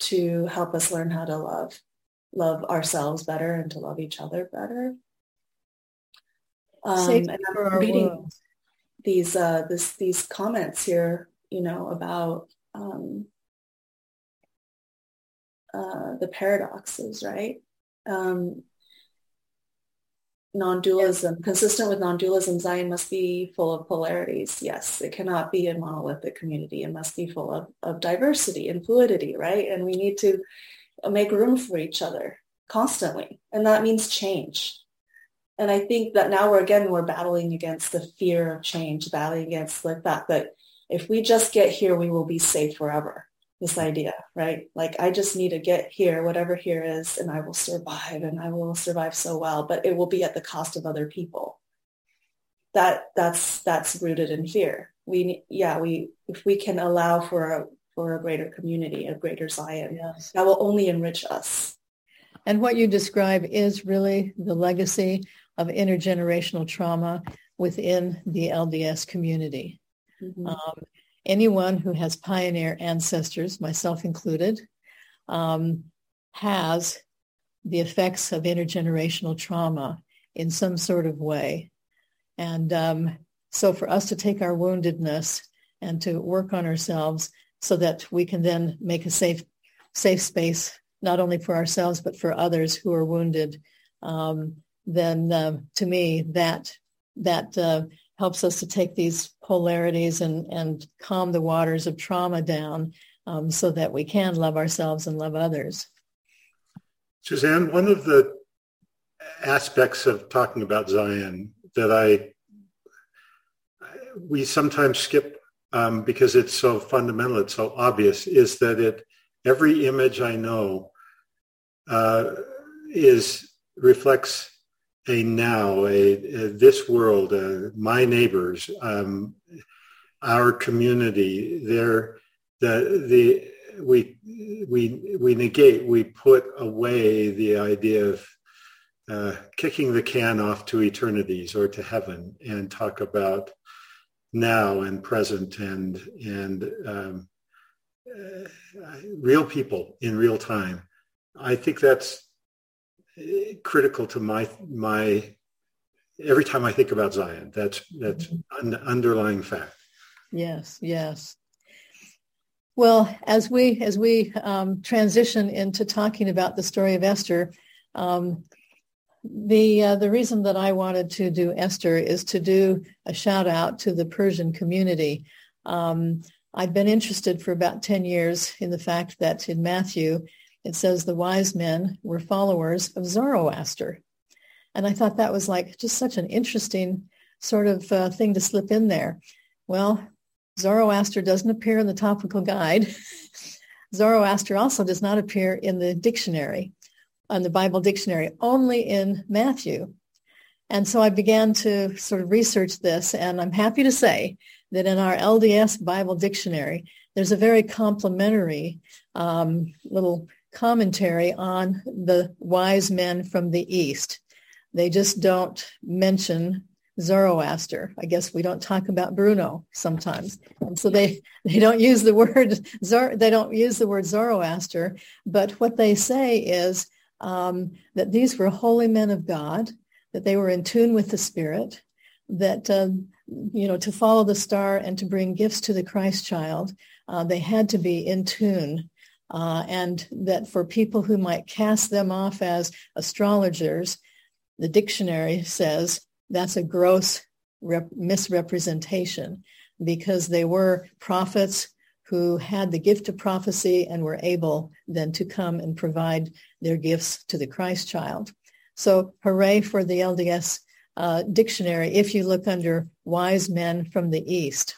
to help us learn how to love, love ourselves better, and to love each other better. Um, and I'm reading world. these uh, this, these comments here, you know, about um, Uh, the paradoxes, right? Um, non-dualism, yes. Consistent with non-dualism, Zion must be full of polarities. Yes, it cannot be a monolithic community. It must be full of, of diversity and fluidity, right? And we need to make room for each other constantly. And that means change. And I think that now we're, again, we're battling against the fear of change, battling against the fact that if we just get here, we will be safe forever. This idea, right? Like, I just need to get here, whatever here is, and I will survive, and I will survive so well, but it will be at the cost of other people. That that's that's rooted in fear. We yeah, we if we can allow for a for a greater community, a greater Zion, yes. that will only enrich us. And what you describe is really the legacy of intergenerational trauma within the L D S community. Mm-hmm. Um, Anyone who has pioneer ancestors, myself included, um, has the effects of intergenerational trauma in some sort of way. And um, so for us to take our woundedness and to work on ourselves so that we can then make a safe safe space, not only for ourselves, but for others who are wounded, um, then uh, to me, that that uh, helps us to take these polarities and, and calm the waters of trauma down um, so that we can love ourselves and love others. Suzanne, one of the aspects of talking about Zion that I, we sometimes skip um, because it's so fundamental, it's so obvious, is that it, every image I know uh, is, reflects a now, a, a this world, uh, my neighbors, um, our community. There, the the we we we negate, we put away the idea of uh, kicking the can off to eternities or to heaven, and talk about now and present and and um, uh, real people in real time. I think that's critical to my my every time I think about Zion. That's that's an underlying fact. Yes, yes. Well, as we as we um, transition into talking about the story of Esther, um, the uh, the reason that I wanted to do Esther is to do a shout out to the Persian community. Um, I've been interested for about ten years in the fact that in Matthew, it says the wise men were followers of Zoroaster. And I thought that was like just such an interesting sort of uh, thing to slip in there. Well, Zoroaster doesn't appear in the topical guide. Zoroaster also does not appear in the dictionary, on the Bible dictionary, only in Matthew. And so I began to sort of research this, and I'm happy to say that in our L D S Bible dictionary, there's a very complimentary um, little commentary on the wise men from the East. They just don't mention Zoroaster. I guess we don't talk about Bruno sometimes. And so they, they don't use the word Zor, they don't use the word Zoroaster, but what they say is um, that these were holy men of God, that they were in tune with the Spirit, that, uh, you know, to follow the star and to bring gifts to the Christ child, uh, they had to be in tune. Uh, and that for people who might cast them off as astrologers, the dictionary says that's a gross rep- misrepresentation, because they were prophets who had the gift of prophecy and were able then to come and provide their gifts to the Christ child. So hooray for the L D S uh, dictionary if you look under wise men from the East.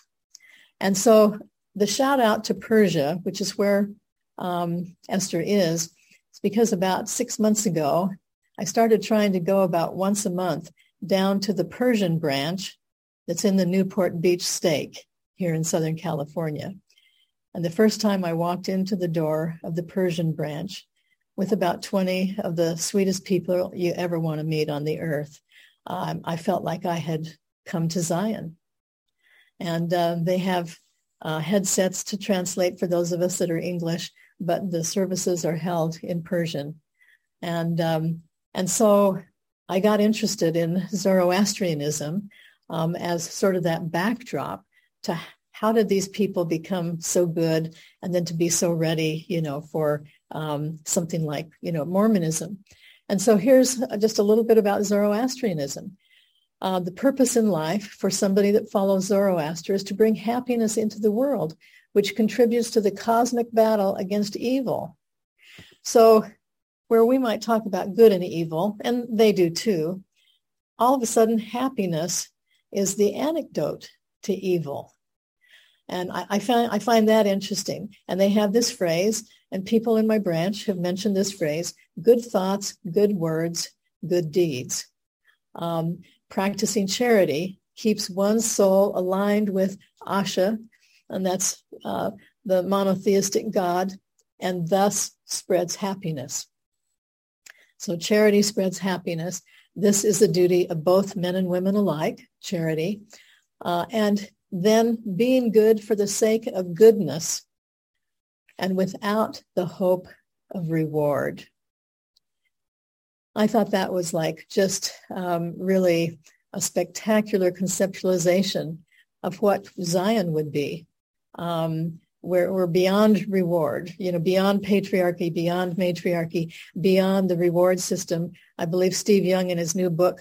And so the shout out to Persia, which is where um, Esther is, it's because about six months ago, I started trying to go about once a month down to the Persian branch that's in the Newport Beach stake here in Southern California. And the first time I walked into the door of the Persian branch with about twenty of the sweetest people you ever want to meet on the earth, um, I felt like I had come to Zion. And uh, they have uh, headsets to translate for those of us that are English, but the services are held in Persian. And um, and so I got interested in Zoroastrianism um, as sort of that backdrop to how did these people become so good and then to be so ready, you know, for um, something like, you know, Mormonism. And so here's just a little bit about Zoroastrianism. Uh, the purpose in life for somebody that follows Zoroaster is to bring happiness into the world, which contributes to the cosmic battle against evil. So where we might talk about good and evil, and they do too, all of a sudden happiness is the antidote to evil. And I, I, find, I find that interesting. And they have this phrase, and people in my branch have mentioned this phrase, good thoughts, good words, good deeds. Um, practicing charity keeps one's soul aligned with Asha, and that's uh, the monotheistic God, and thus spreads happiness. So charity spreads happiness. This is the duty of both men and women alike, charity. Uh, and then being good for the sake of goodness and without the hope of reward. I thought that was like just um, really a spectacular conceptualization of what Zion would be, um, where we're beyond reward, you know, beyond patriarchy, beyond matriarchy, beyond the reward system. I believe Steve Young in his new book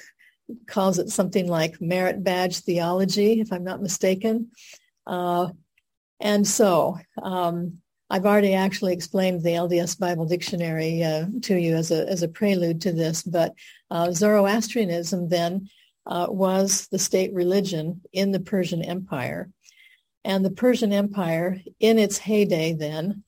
calls it something like merit badge theology, if I'm not mistaken. Uh, and so um, I've already actually explained the L D S Bible Dictionary uh, to you as a as a prelude to this, but uh, Zoroastrianism then uh, was the state religion in the Persian Empire. And the Persian Empire in its heyday then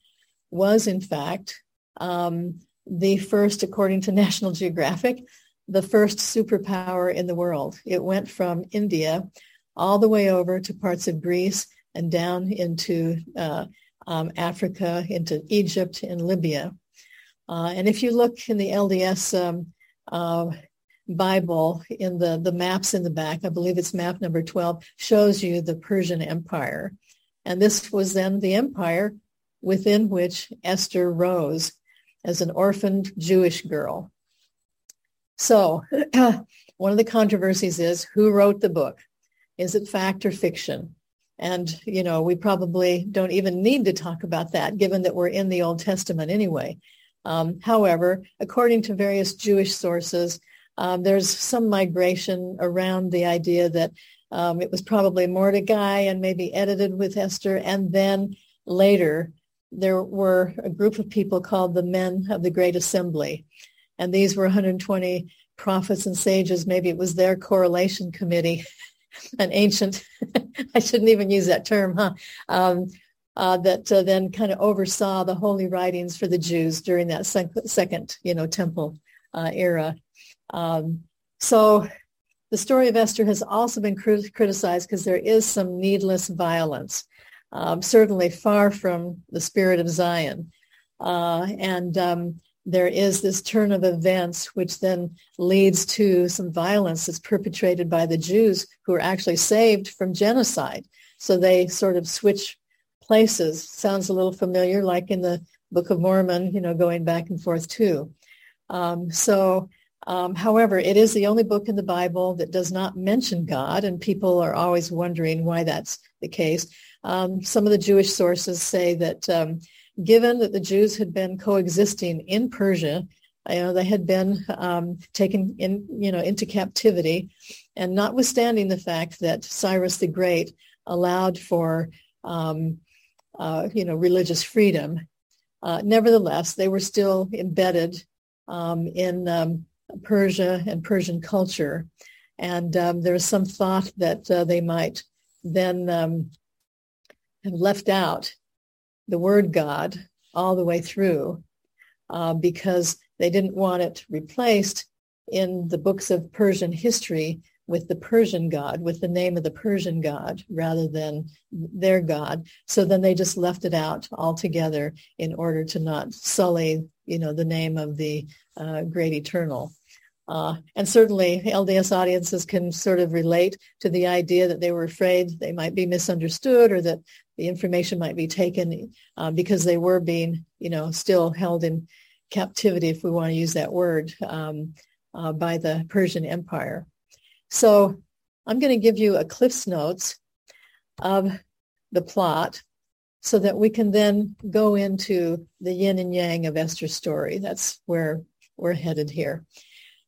was in fact um, the first, according to National Geographic, the first superpower in the world. It went from India all the way over to parts of Greece and down into uh, um, Africa, into Egypt and Libya. Uh, and if you look in the L D S um, uh, Bible, in the, the maps in the back, I believe it's map number twelve, shows you the Persian Empire. And this was then the empire within which Esther rose as an orphaned Jewish girl. So one of the controversies is who wrote the book? Is it fact or fiction? And, you know, we probably don't even need to talk about that, given that we're in the Old Testament anyway. Um, however, according to various Jewish sources, um, there's some migration around the idea that um, it was probably Mordecai and maybe edited with Esther. And then later, there were a group of people called the Men of the Great Assembly. And these were one hundred twenty prophets and sages. Maybe it was their correlation committee, an ancient, I shouldn't even use that term, huh? Um, uh, that uh, then kind of oversaw the holy writings for the Jews during that sec- second, you know, temple uh, era. Um, so the story of Esther has also been crit- criticized because there is some needless violence, um, certainly far from the spirit of Zion. Uh, and... Um, There is this turn of events, which then leads to some violence that's perpetrated by the Jews who are actually saved from genocide. So they sort of switch places. Sounds a little familiar, like in the Book of Mormon, you know, going back and forth too. Um, so, um, however, it is the only book in the Bible that does not mention God, and people are always wondering why that's the case. Um, some of the Jewish sources say that um, given that the Jews had been coexisting in Persia, you know, they had been um, taken in, you know, into captivity, and notwithstanding the fact that Cyrus the Great allowed for, um, uh, you know, religious freedom, uh, nevertheless, they were still embedded um, in um, Persia and Persian culture, and um, there is some thought that uh, they might then um, have left out the word God all the way through uh, because they didn't want it replaced in the books of Persian history with the Persian God, with the name of the Persian God rather than their God. So then they just left it out altogether in order to not sully, you know, the name of the uh, great eternal. Uh, and certainly L D S audiences can sort of relate to the idea that they were afraid they might be misunderstood or that the information might be taken uh, because they were being, you know, still held in captivity, if we want to use that word, um, uh, by the Persian Empire. So I'm going to give you a Cliff's Notes of the plot so that we can then go into the yin and yang of Esther's story. That's where we're headed here.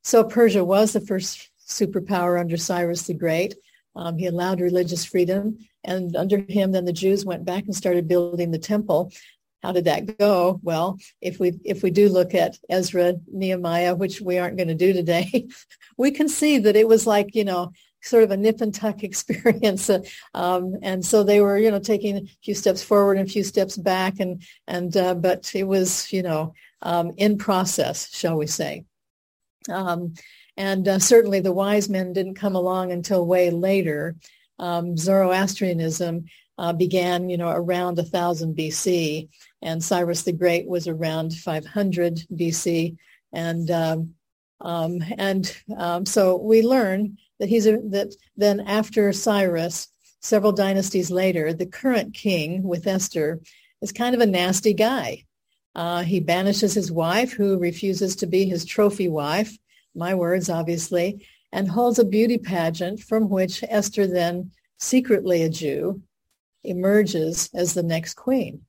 So Persia was the first superpower under Cyrus the Great. Um, he allowed religious freedom, and under him, then the Jews went back and started building the temple. How did that go? Well, if we if we do look at Ezra, Nehemiah, which we aren't going to do today, we can see that it was like, you know, sort of a nip and tuck experience. Um, and so they were, you know, taking a few steps forward and a few steps back. And, and uh, but it was, you know, um, in process, shall we say. Um, and uh, certainly the wise men didn't come along until way later. Um, Zoroastrianism uh, began, you know, around one thousand B C, and Cyrus the Great was around five hundred B C, and um, um, and um, so we learn that he's a, that then after Cyrus, several dynasties later, the current king with Esther is kind of a nasty guy. Uh, he banishes his wife, who refuses to be his trophy wife. My words, obviously. And holds a beauty pageant from which Esther, then secretly a Jew, emerges as the next queen.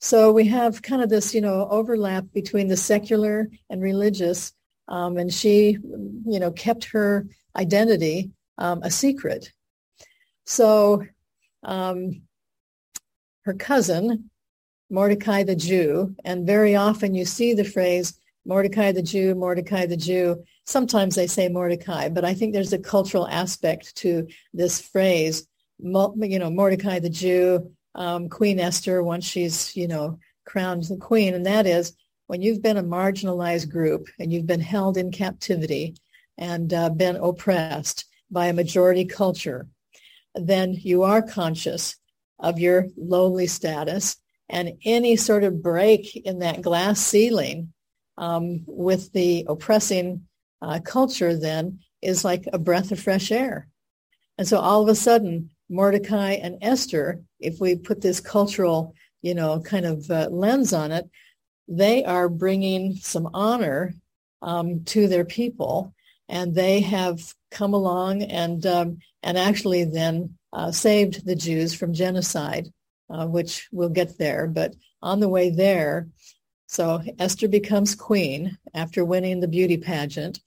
So we have kind of this, you know, overlap between the secular and religious, um, and she, you know, kept her identity um, a secret. So um, her cousin, Mordecai the Jew, and very often you see the phrase, Mordecai the Jew, Mordecai the Jew. Sometimes they say Mordecai, but I think there's a cultural aspect to this phrase, you know, Mordecai the Jew, um, Queen Esther, once she's, you know, crowned the queen. And that is when you've been a marginalized group and you've been held in captivity and uh, been oppressed by a majority culture, then you are conscious of your lowly status, and any sort of break in that glass ceiling Um, with the oppressing uh, culture then is like a breath of fresh air. And so all of a sudden, Mordecai and Esther, if we put this cultural, you know, kind of uh, lens on it, they are bringing some honor um, to their people, and they have come along and um, and actually then uh, saved the Jews from genocide, uh, which we'll get there. But on the way there, so Esther becomes queen after winning the beauty pageant.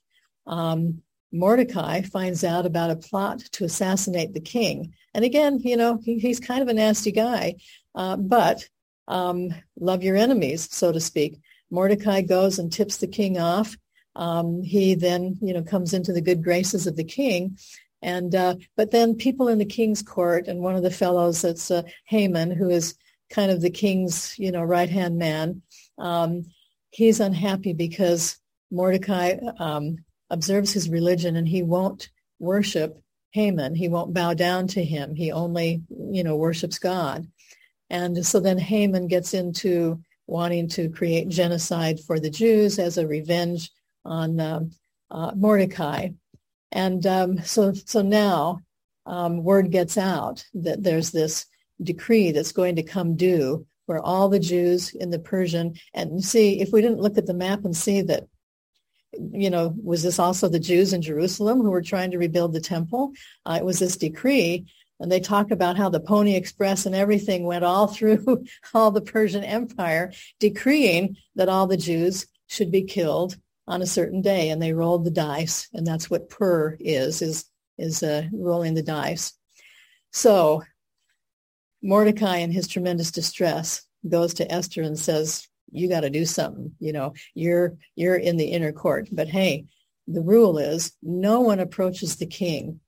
Um, Mordecai finds out about a plot to assassinate the king. And again, you know, he, he's kind of a nasty guy, uh, but um, love your enemies, so to speak. Mordecai goes and tips the king off. Um, he then, you know, comes into the good graces of the king. And uh, but then people in the king's court, and one of the fellows, that's uh, Haman, who is kind of the king's, you know, right-hand man, Um, he's unhappy because Mordecai um, observes his religion, and he won't worship Haman. He won't bow down to him. He only, you know, worships God. And so then Haman gets into wanting to create genocide for the Jews as a revenge on um, uh, Mordecai. And um, so, so now um, word gets out that there's this decree that's going to come due for all the Jews in the Persian. And see, if we didn't look at the map and see that you know, was this also the Jews in Jerusalem who were trying to rebuild the temple? Uh, it was this decree. And they talk about how the Pony Express and everything went all through all the Persian Empire, decreeing that all the Jews should be killed on a certain day. And they rolled the dice. And that's what pur is, is, is uh, rolling the dice. So Mordecai, in his tremendous distress, goes to Esther and says, you got to do something. You know, you're you're in the inner court. But hey, the rule is no one approaches the king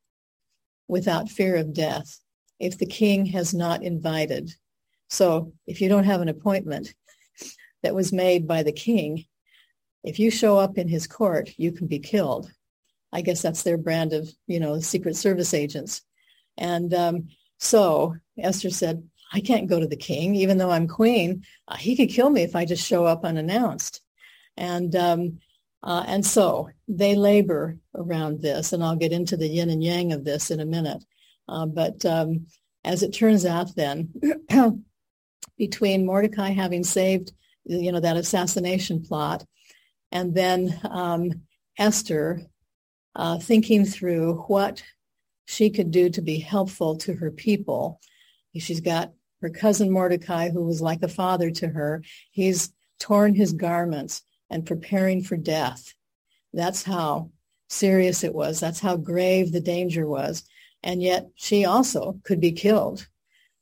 without fear of death if the king has not invited. So if you don't have an appointment that was made by the king, if you show up in his court, you can be killed. I guess that's their brand of, you know, Secret Service agents. And um, so Esther said, I can't go to the king, even though I'm queen. Uh, he could kill me if I just show up unannounced. And um, uh, and so they labor around this, and I'll get into the yin and yang of this in a minute. Uh, but um, as it turns out then, between Mordecai having saved, you know, that assassination plot, and then um, Esther uh, thinking through what she could do to be helpful to her people. She's got her cousin Mordecai, who was like a father to her. He's torn his garments and preparing for death. That's how serious it was. That's how grave the danger was. And yet she also could be killed.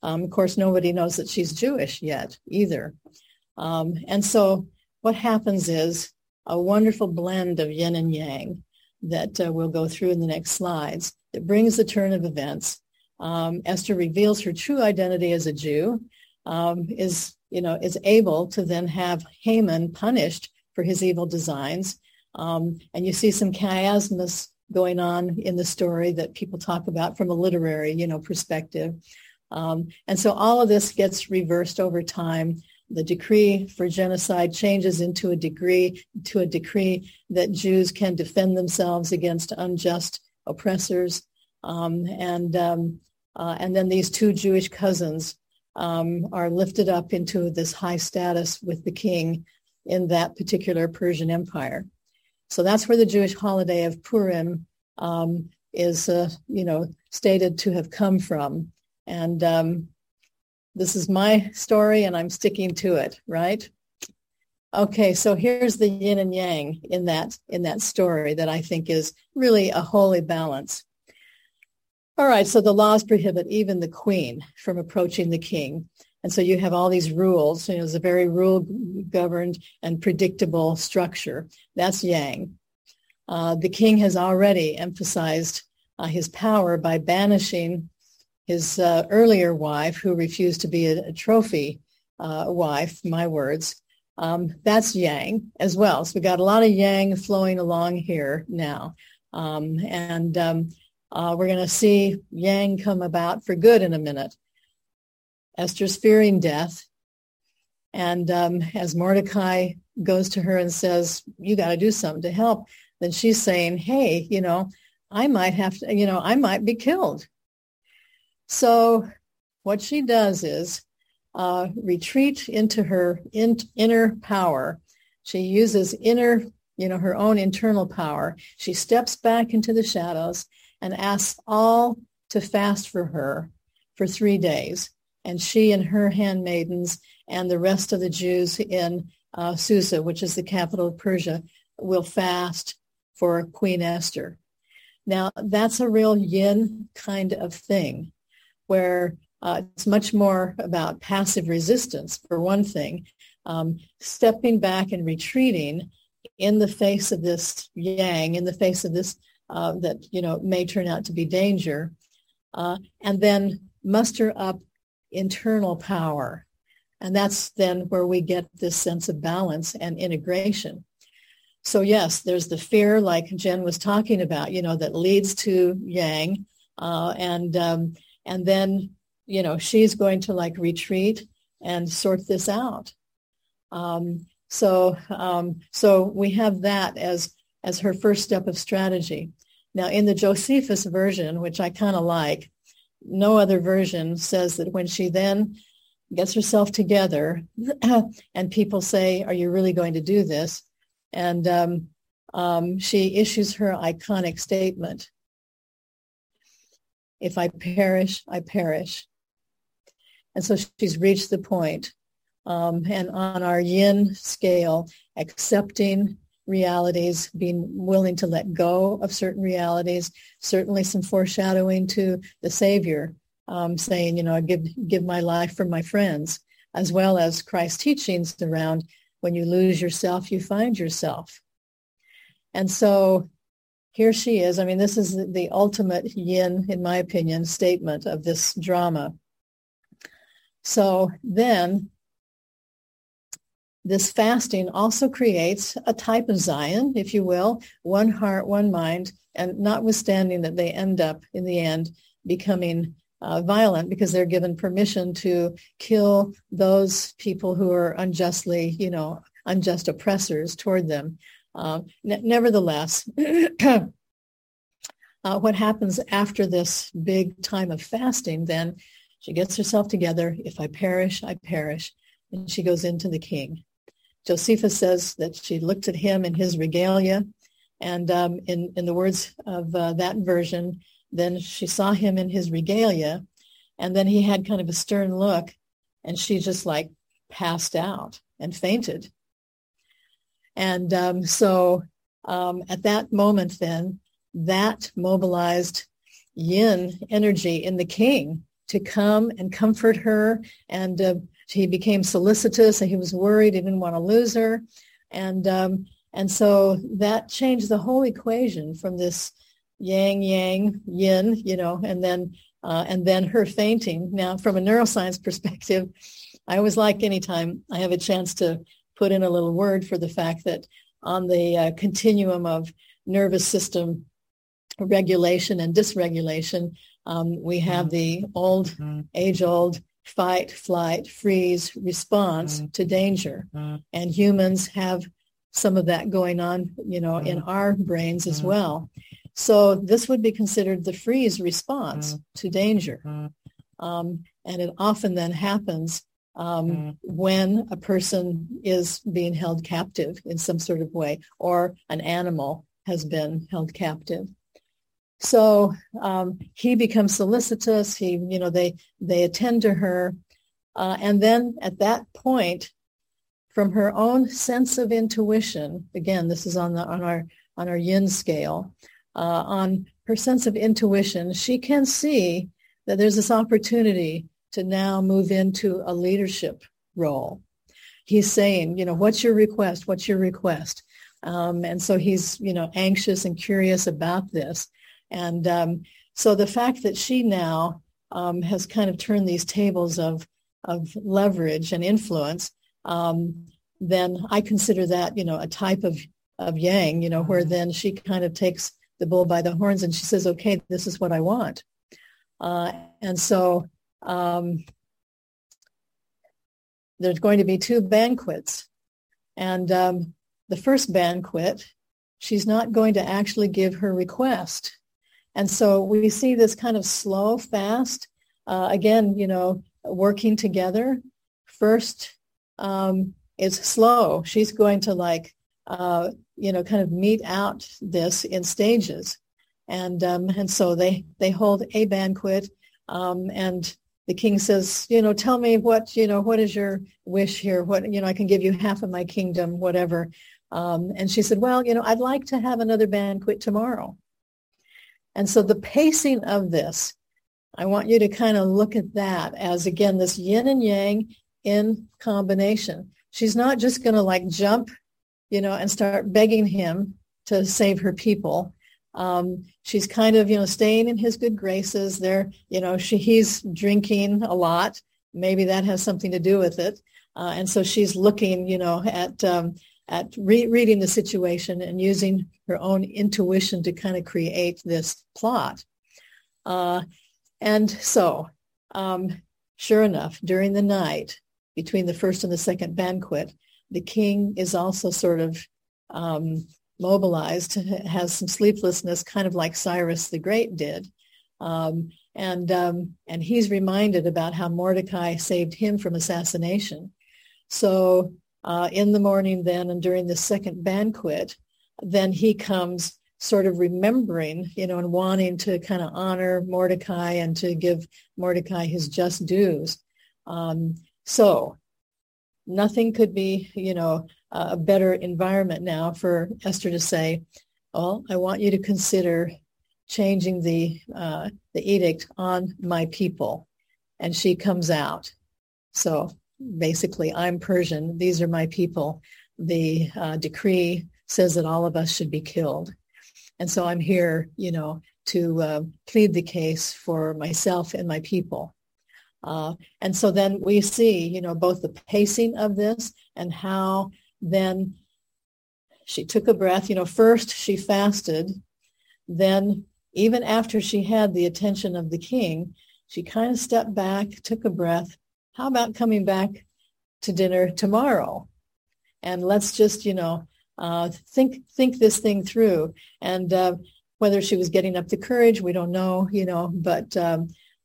Um, of course, nobody knows that she's Jewish yet either. Um, and so what happens is a wonderful blend of yin and yang that uh, we'll go through in the next slides that brings the turn of events. Um, Esther reveals her true identity as a Jew, um, is, you know, is able to then have Haman punished for his evil designs. Um, and you see some chiasmus going on in the story that people talk about from a literary, you know, perspective. Um, and so all of this gets reversed over time. The decree for genocide changes into a degree, to a decree that Jews can defend themselves against unjust oppressors. Um, and um, uh, and then these two Jewish cousins um, are lifted up into this high status with the king in that particular Persian Empire. So that's where the Jewish holiday of Purim um, is, uh, you know, stated to have come from. And um, this is my story, and I'm sticking to it, right? Okay, so here's the yin and yang in that in that story that I think is really a holy balance. All right, so the laws prohibit even the queen from approaching the king. And so you have all these rules. You know, it's a very rule-governed and predictable structure. That's yang. Uh, the king has already emphasized uh, his power by banishing his uh, earlier wife, who refused to be a, a trophy uh, wife, my words. Um, that's yang as well. So we got a lot of yang flowing along here now. Um, and... Um, Uh, we're going to see yang come about for good in a minute. Esther's fearing death. And um, as Mordecai goes to her and says, you got to do something to help, then she's saying, hey, you know, I might have to, you know, I might be killed. So what she does is uh, retreat into her in- inner power. She uses inner, you know, her own internal power. She steps back into the shadows and asks all to fast for her for three days. And she and her handmaidens and the rest of the Jews in uh, Susa, which is the capital of Persia, will fast for Queen Esther. Now, that's a real yin kind of thing, where uh, it's much more about passive resistance, for one thing, um, stepping back and retreating in the face of this yang, in the face of this Uh, that, you know, may turn out to be danger, uh, and then muster up internal power. And that's then where we get this sense of balance and integration. So, yes, there's the fear, like Jen was talking about, you know, that leads to yang. Uh, and um, and then, you know, she's going to, like, retreat and sort this out. Um, so um, so we have that as, as her first step of strategy. Now, in the Josephus version, which I kind of like, no other version says that when she then gets herself together and people say, are you really going to do this? And um, um, she issues her iconic statement, "If I perish, I perish." And so she's reached the point. Um, and on our yin scale, accepting realities, being willing to let go of certain realities, certainly some foreshadowing to the Savior, um, saying, you know, I give, give my life for my friends, as well as Christ's teachings around when you lose yourself, you find yourself. And so here she is. I mean, this is the ultimate yin, in my opinion, statement of this drama. So then this fasting also creates a type of Zion, if you will, one heart, one mind, and notwithstanding that they end up in the end becoming uh, violent because they're given permission to kill those people who are unjustly, you know, unjust oppressors toward them. Uh, ne- nevertheless, uh, what happens after this big time of fasting, then she gets herself together. If I perish, I perish. And she goes into the king. Josephus says that she looked at him in his regalia, and um, in, in the words of uh, that version, then she saw him in his regalia, and then he had kind of a stern look, and she just like passed out and fainted. And um, so um, at that moment then, that mobilized yin energy in the king to come and comfort her, and uh, he became solicitous, and he was worried. He didn't want to lose her. And um, and so that changed the whole equation from this yang, yang, yin, you know, and then uh, and then her fainting. Now, from a neuroscience perspective, I always like any time I have a chance to put in a little word for the fact that on the uh, continuum of nervous system regulation and dysregulation, um, we have the old, mm-hmm. age-old, fight, flight, freeze response mm. to danger. Mm. And humans have some of that going on, you know, mm. in our brains mm. as well. So this would be considered the freeze response mm. to danger. Mm. Um, and it often then happens um, mm. when a person is being held captive in some sort of way, or an animal has been held captive. So um, he becomes solicitous. He, you know, they they attend to her, uh, and then at that point, from her own sense of intuition, again, this is on the on our on our yin scale, uh, on her sense of intuition, she can see that there's this opportunity to now move into a leadership role. He's saying, you know, what's your request? What's your request? Um, and so he's, you know, anxious and curious about this. And um, so the fact that she now um, has kind of turned these tables of of leverage and influence, um, then I consider that, you know, a type of, of yang, you know, where then she kind of takes the bull by the horns and she says, okay, this is what I want. Uh, and so um, there's going to be two banquets. And um, the first banquet, she's not going to actually give her request. And so we see this kind of slow fast, uh, again, you know, working together. First, um, it's slow. She's going to like, uh, you know, kind of mete out this in stages. And um, and so they, they hold a banquet, um, and the king says, you know, tell me what, you know, what is your wish here? What, you know, I can give you half of my kingdom, whatever. Um, and she said, well, you know, I'd like to have another banquet tomorrow. And so the pacing of this, I want you to kind of look at that as, again, this yin and yang in combination. She's not just going to like jump, you know, and start begging him to save her people. Um, she's kind of, you know, staying in his good graces there. You know, she, he's drinking a lot. Maybe that has something to do with it. Uh, and so she's looking, you know, at um, at re- reading the situation and using her own intuition to kind of create this plot. Uh, and so, um, sure enough, during the night, between the first and the second banquet, the king is also sort of um, mobilized, has some sleeplessness, kind of like Cyrus the Great did. Um, and um, and he's reminded about how Mordecai saved him from assassination. So, Uh, in the morning then, and during the second banquet, then he comes sort of remembering, you know, and wanting to kind of honor Mordecai and to give Mordecai his just dues. Um, so nothing could be, you know, a better environment now for Esther to say, oh, I want you to consider changing the uh, the edict on my people. And she comes out. So basically, I'm Persian. These are my people. The uh, decree says that all of us should be killed. And so I'm here, you know, to uh, plead the case for myself and my people. Uh, and so then we see, you know, both the pacing of this and how then she took a breath. You know, first she fasted. Then even after she had the attention of the king, she kind of stepped back, took a breath. How about coming back to dinner tomorrow? And let's just, you know, Uh, think think this thing through, and uh, whether she was getting up the courage, we don't know, you know, but um,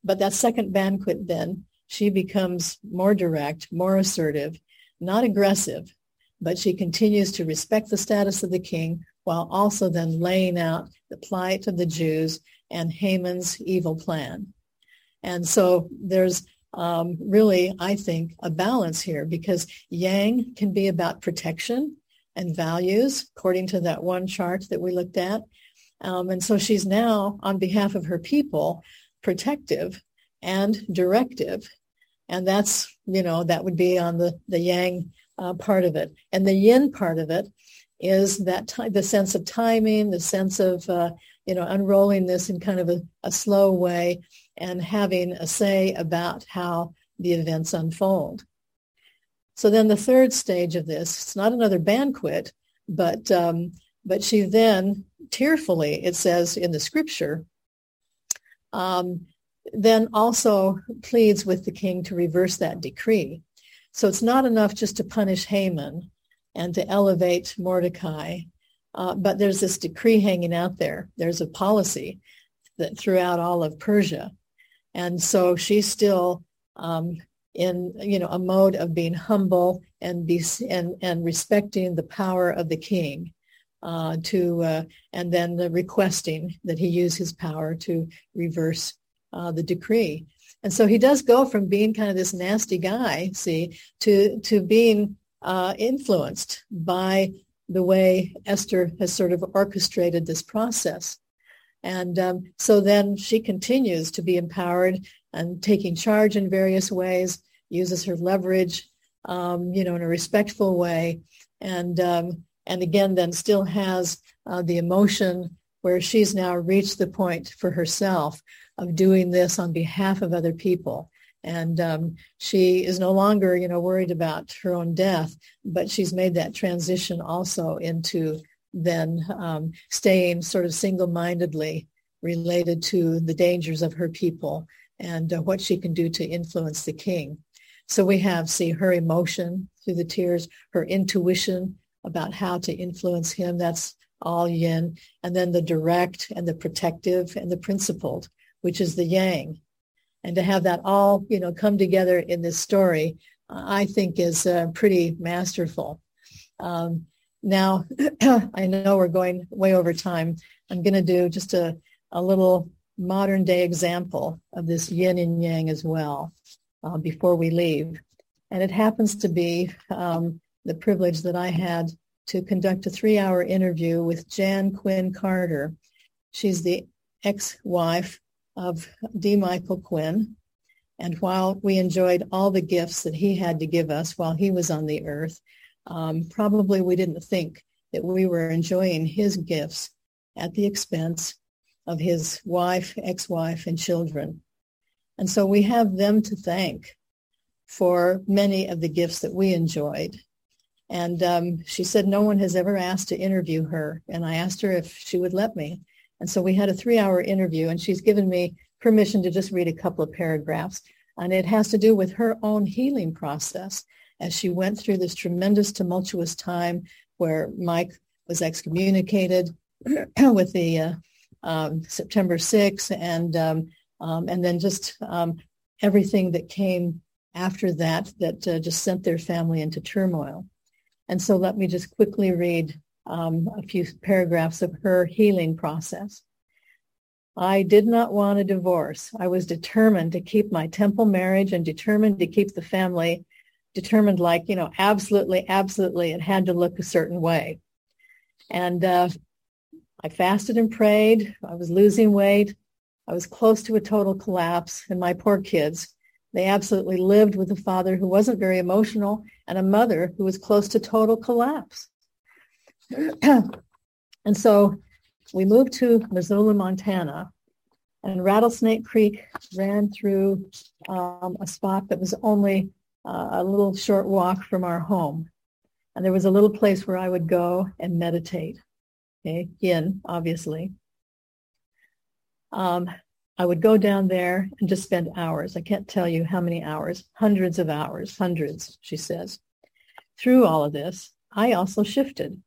but that second banquet, then she becomes more direct, more assertive, not aggressive, but she continues to respect the status of the king while also then laying out the plight of the Jews and Haman's evil plan. And so there's um, really, I think, a balance here, because yang can be about protection and values, according to that one chart that we looked at. Um, and so she's now, on behalf of her people, protective and directive. And that's, you know, that would be on the, the yang uh, part of it. And the yin part of it is that t- the sense of timing, the sense of, uh, you know, unrolling this in kind of a, a slow way and having a say about how the events unfold. So then the third stage of this, it's not another banquet, but um, but she then tearfully, it says in the scripture, um, then also pleads with the king to reverse that decree. So it's not enough just to punish Haman and to elevate Mordecai, uh, but there's this decree hanging out there. There's a policy that throughout all of Persia. And so she's still um in, you know, a mode of being humble and be, and, and respecting the power of the king uh, to, uh, and then the requesting that he use his power to reverse uh, the decree. And so he does go from being kind of this nasty guy, see, to, to being uh, influenced by the way Esther has sort of orchestrated this process. And um, so then she continues to be empowered and taking charge in various ways, uses her leverage, um, you know, in a respectful way. And um, and again, then still has uh, the emotion where she's now reached the point for herself of doing this on behalf of other people. And um, she is no longer, you know, worried about her own death, but she's made that transition also into then um, staying sort of single-mindedly related to the dangers of her people and uh, what she can do to influence the king. So we have, see, her emotion through the tears, her intuition about how to influence him, that's all yin, and then the direct and the protective and the principled, which is the yang. And to have that all, you know, come together in this story, uh, I think is uh, pretty masterful. Um, now, I know we're going way over time. I'm going to do just a, a little modern day example of this yin and yang as well uh, before we leave. And it happens to be um, the privilege that I had to conduct a three hour interview with Jan Quinn Carter. She's the ex-wife of D. Michael Quinn. And while we enjoyed all the gifts that he had to give us while he was on the earth, um, probably we didn't think that we were enjoying his gifts at the expense of his wife, ex-wife, and children. And so we have them to thank for many of the gifts that we enjoyed. And um, she said no one has ever asked to interview her, and I asked her if she would let me. And so we had a three-hour interview, and she's given me permission to just read a couple of paragraphs. And it has to do with her own healing process as she went through this tremendous, tumultuous time where Mike was excommunicated with the... Uh, Um, September sixth, and um, um, and then just um, everything that came after that that uh, just sent their family into turmoil. And so let me just quickly read um, a few paragraphs of her healing process. I did not want a divorce. I was determined to keep my temple marriage and determined to keep the family, determined like, you know, absolutely, absolutely, it had to look a certain way. And uh, I fasted and prayed. I was losing weight. I was close to a total collapse. And my poor kids, they absolutely lived with a father who wasn't very emotional and a mother who was close to total collapse. And so we moved to Missoula, Montana, and Rattlesnake Creek ran through um, a spot that was only uh, a little short walk from our home. And there was a little place where I would go and meditate. Okay, yin, obviously. Um, I would go down there and just spend hours. I can't tell you how many hours, hundreds of hours, hundreds, she says. Through all of this, I also shifted.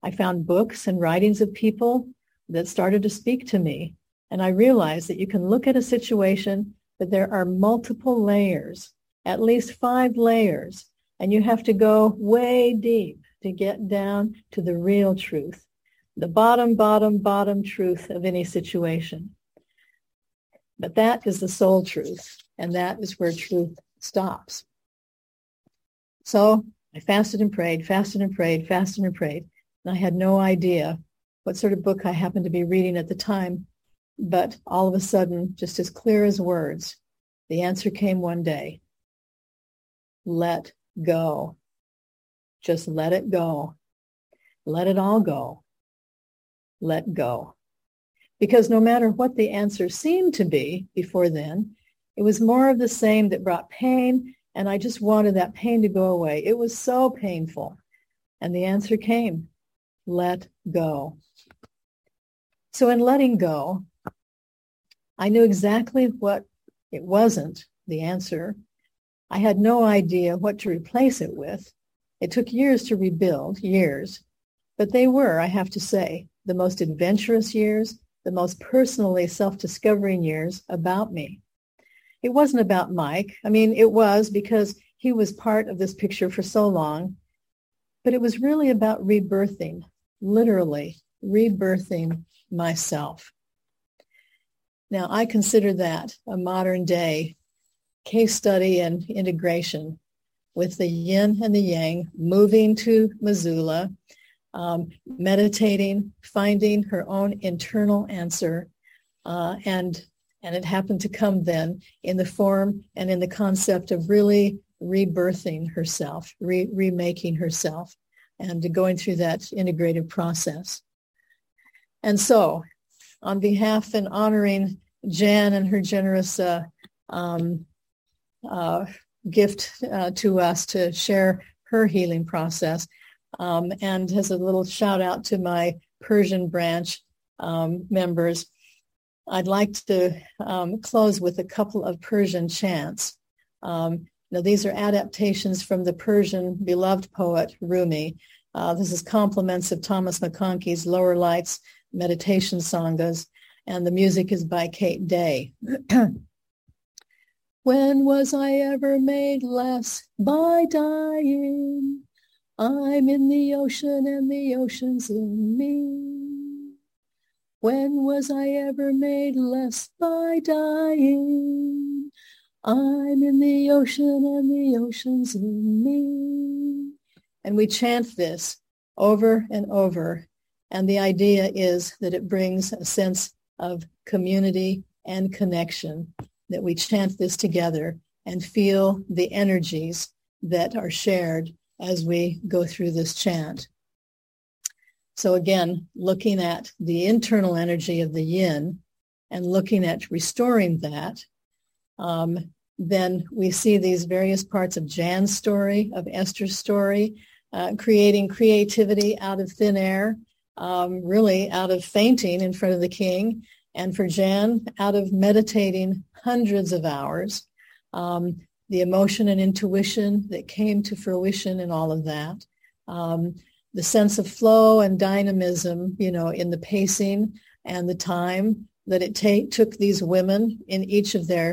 I found books and writings of people that started to speak to me. And I realized that you can look at a situation, but there are multiple layers, at least five layers. And you have to go way deep to get down to the real truth, the bottom, bottom, bottom truth of any situation. But that is the soul truth, and that is where truth stops. So I fasted and prayed, fasted and prayed, fasted and prayed. And I had no idea what sort of book I happened to be reading at the time, but all of a sudden, just as clear as words, the answer came one day. Let go. Just let it go. Let it all go. Let go. Because no matter what the answer seemed to be before then, it was more of the same that brought pain, and I just wanted that pain to go away. It was so painful. And the answer came. Let go. So in letting go, I knew exactly what it wasn't, the answer. I had no idea what to replace it with. It took years to rebuild, years. But they were, I have to say, the most adventurous years, the most personally self-discovering years about me. It wasn't about Mike. I mean, it was because he was part of this picture for so long. But it was really about rebirthing. Literally rebirthing myself. Now, I consider that a modern day case study and integration with the yin and the yang, moving to Missoula, um, meditating, finding her own internal answer. Uh, and, and it happened to come then in the form and in the concept of really rebirthing herself, re- remaking herself, and going through that integrative process. And so, on behalf and honoring Jan and her generous uh, um, uh, gift uh, to us to share her healing process, um, and as a little shout out to my Persian branch um, members, I'd like to um, close with a couple of Persian chants. Um, Now, these are adaptations from the Persian beloved poet Rumi. Uh, this is compliments of Thomas McConkey's Lower Lights meditation sanghas, and the music is by Kate Day. When was I ever made less by dying? I'm in the ocean and the ocean's in me. When was I ever made less by dying? I'm in the ocean and the ocean's in me. And we chant this over and over. And the idea is that it brings a sense of community and connection, that we chant this together and feel the energies that are shared as we go through this chant. So again, looking at the internal energy of the yin and looking at restoring that, Um, then we see these various parts of Jan's story, of Esther's story, uh, creating creativity out of thin air, um, really out of fainting in front of the king, and for Jan, out of meditating hundreds of hours, um, the emotion and intuition that came to fruition in all of that, um, the sense of flow and dynamism, you know, in the pacing and the time that it ta- took these women in each of their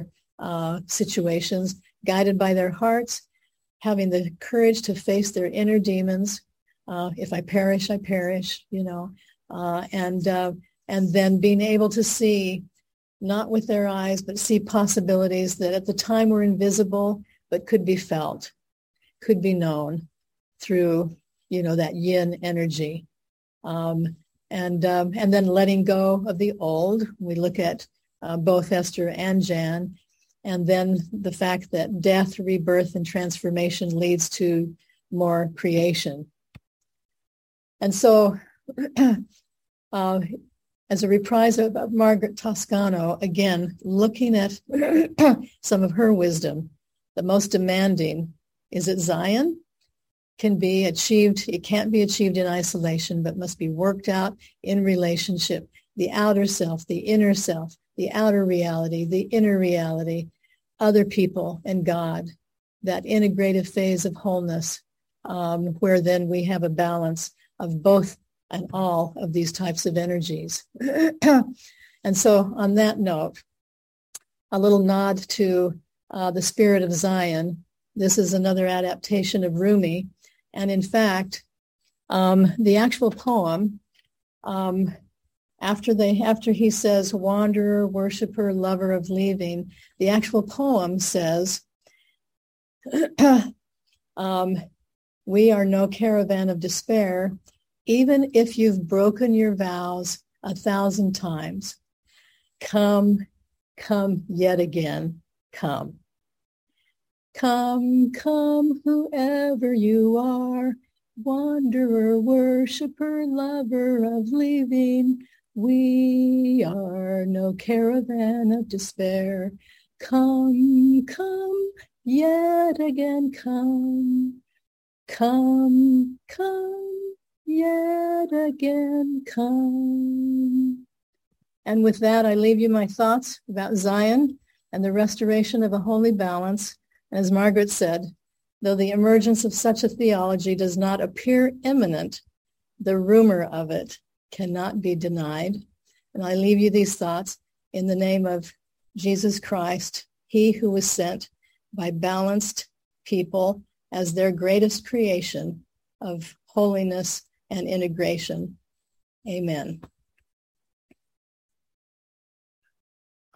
Uh, situations, guided by their hearts, having the courage to face their inner demons, Uh, if I perish, I perish, you know, uh, and uh, and then being able to see, not with their eyes, but see possibilities that at the time were invisible, but could be felt, could be known through, you know, that yin energy. Um, and um, and then letting go of the old. We look at uh, both Esther and Jan, and then the fact that death, rebirth, and transformation leads to more creation. And so uh, as a reprise of, of Margaret Toscano, again, looking at some of her wisdom, the most demanding is that Zion can be achieved. It can't be achieved in isolation, but must be worked out in relationship. The outer self, the inner self, the outer reality, the inner reality, other people and God, that integrative phase of wholeness, um, where then we have a balance of both and all of these types of energies. And so on that note, a little nod to uh, the spirit of Zion. This is another adaptation of Rumi. And in fact, um, the actual poem, um, after they, after he says, wanderer, worshiper, lover of leaving, the actual poem says, um, we are no caravan of despair, even if you've broken your vows a thousand times. Come, come yet again, come. Come, come, whoever you are, wanderer, worshiper, lover of leaving, we are no caravan of despair. Come, come, yet again, come. Come, come, yet again, come. And with that, I leave you my thoughts about Zion and the restoration of a holy balance. As Margaret said, though the emergence of such a theology does not appear imminent, the rumor of it cannot be denied. And I leave you these thoughts in the name of Jesus Christ, he who was sent by balanced people as their greatest creation of holiness and integration. Amen.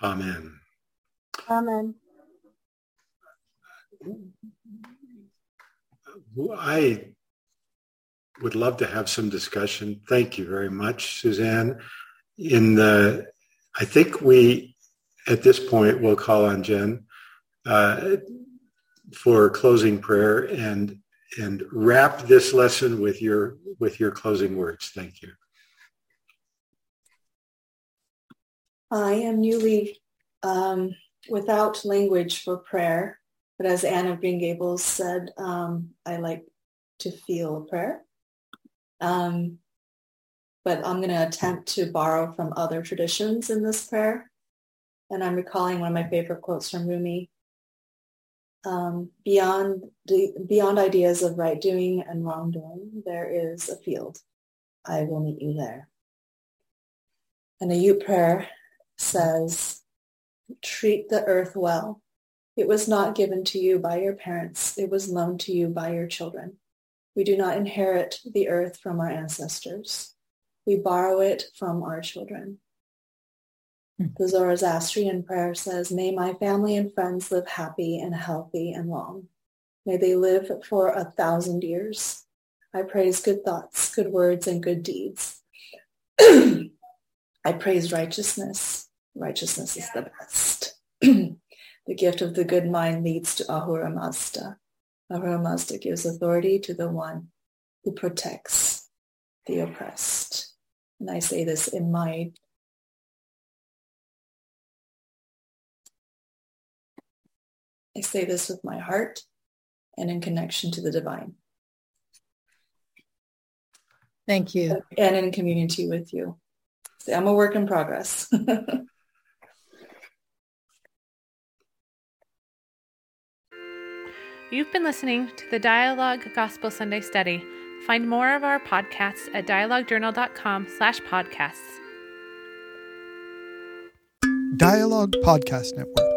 Amen. Amen. I would love to have some discussion. Thank you very much, Suzanne. In the, I think we, at this point, we'll call on Jen uh, for closing prayer and and wrap this lesson with your with your closing words. Thank you. I am newly um, without language for prayer. But as Anna Green Gables said, um, I like to feel prayer. Um, but I'm going to attempt to borrow from other traditions in this prayer. And I'm recalling one of my favorite quotes from Rumi. Um, beyond the, beyond ideas of right doing and wrongdoing, there is a field. I will meet you there. And the Ute prayer says, treat the earth well. It was not given to you by your parents. It was loaned to you by your children. We do not inherit the earth from our ancestors. We borrow it from our children. The Zoroastrian prayer says, may my family and friends live happy and healthy and long. May they live for a thousand years. I praise good thoughts, good words, and good deeds. I praise righteousness. Righteousness is the best. The gift of the good mind leads to Ahura Mazda. Ahura Mazda gives authority to the one who protects the oppressed. And I say this in my I say this with my heart and in connection to the divine. Thank you. And in community with you. So I'm a work in progress. You've been listening to the Dialogue Gospel Sunday Study. Find more of our podcasts at dialoguejournal.com slash podcasts. Dialogue Podcast Network.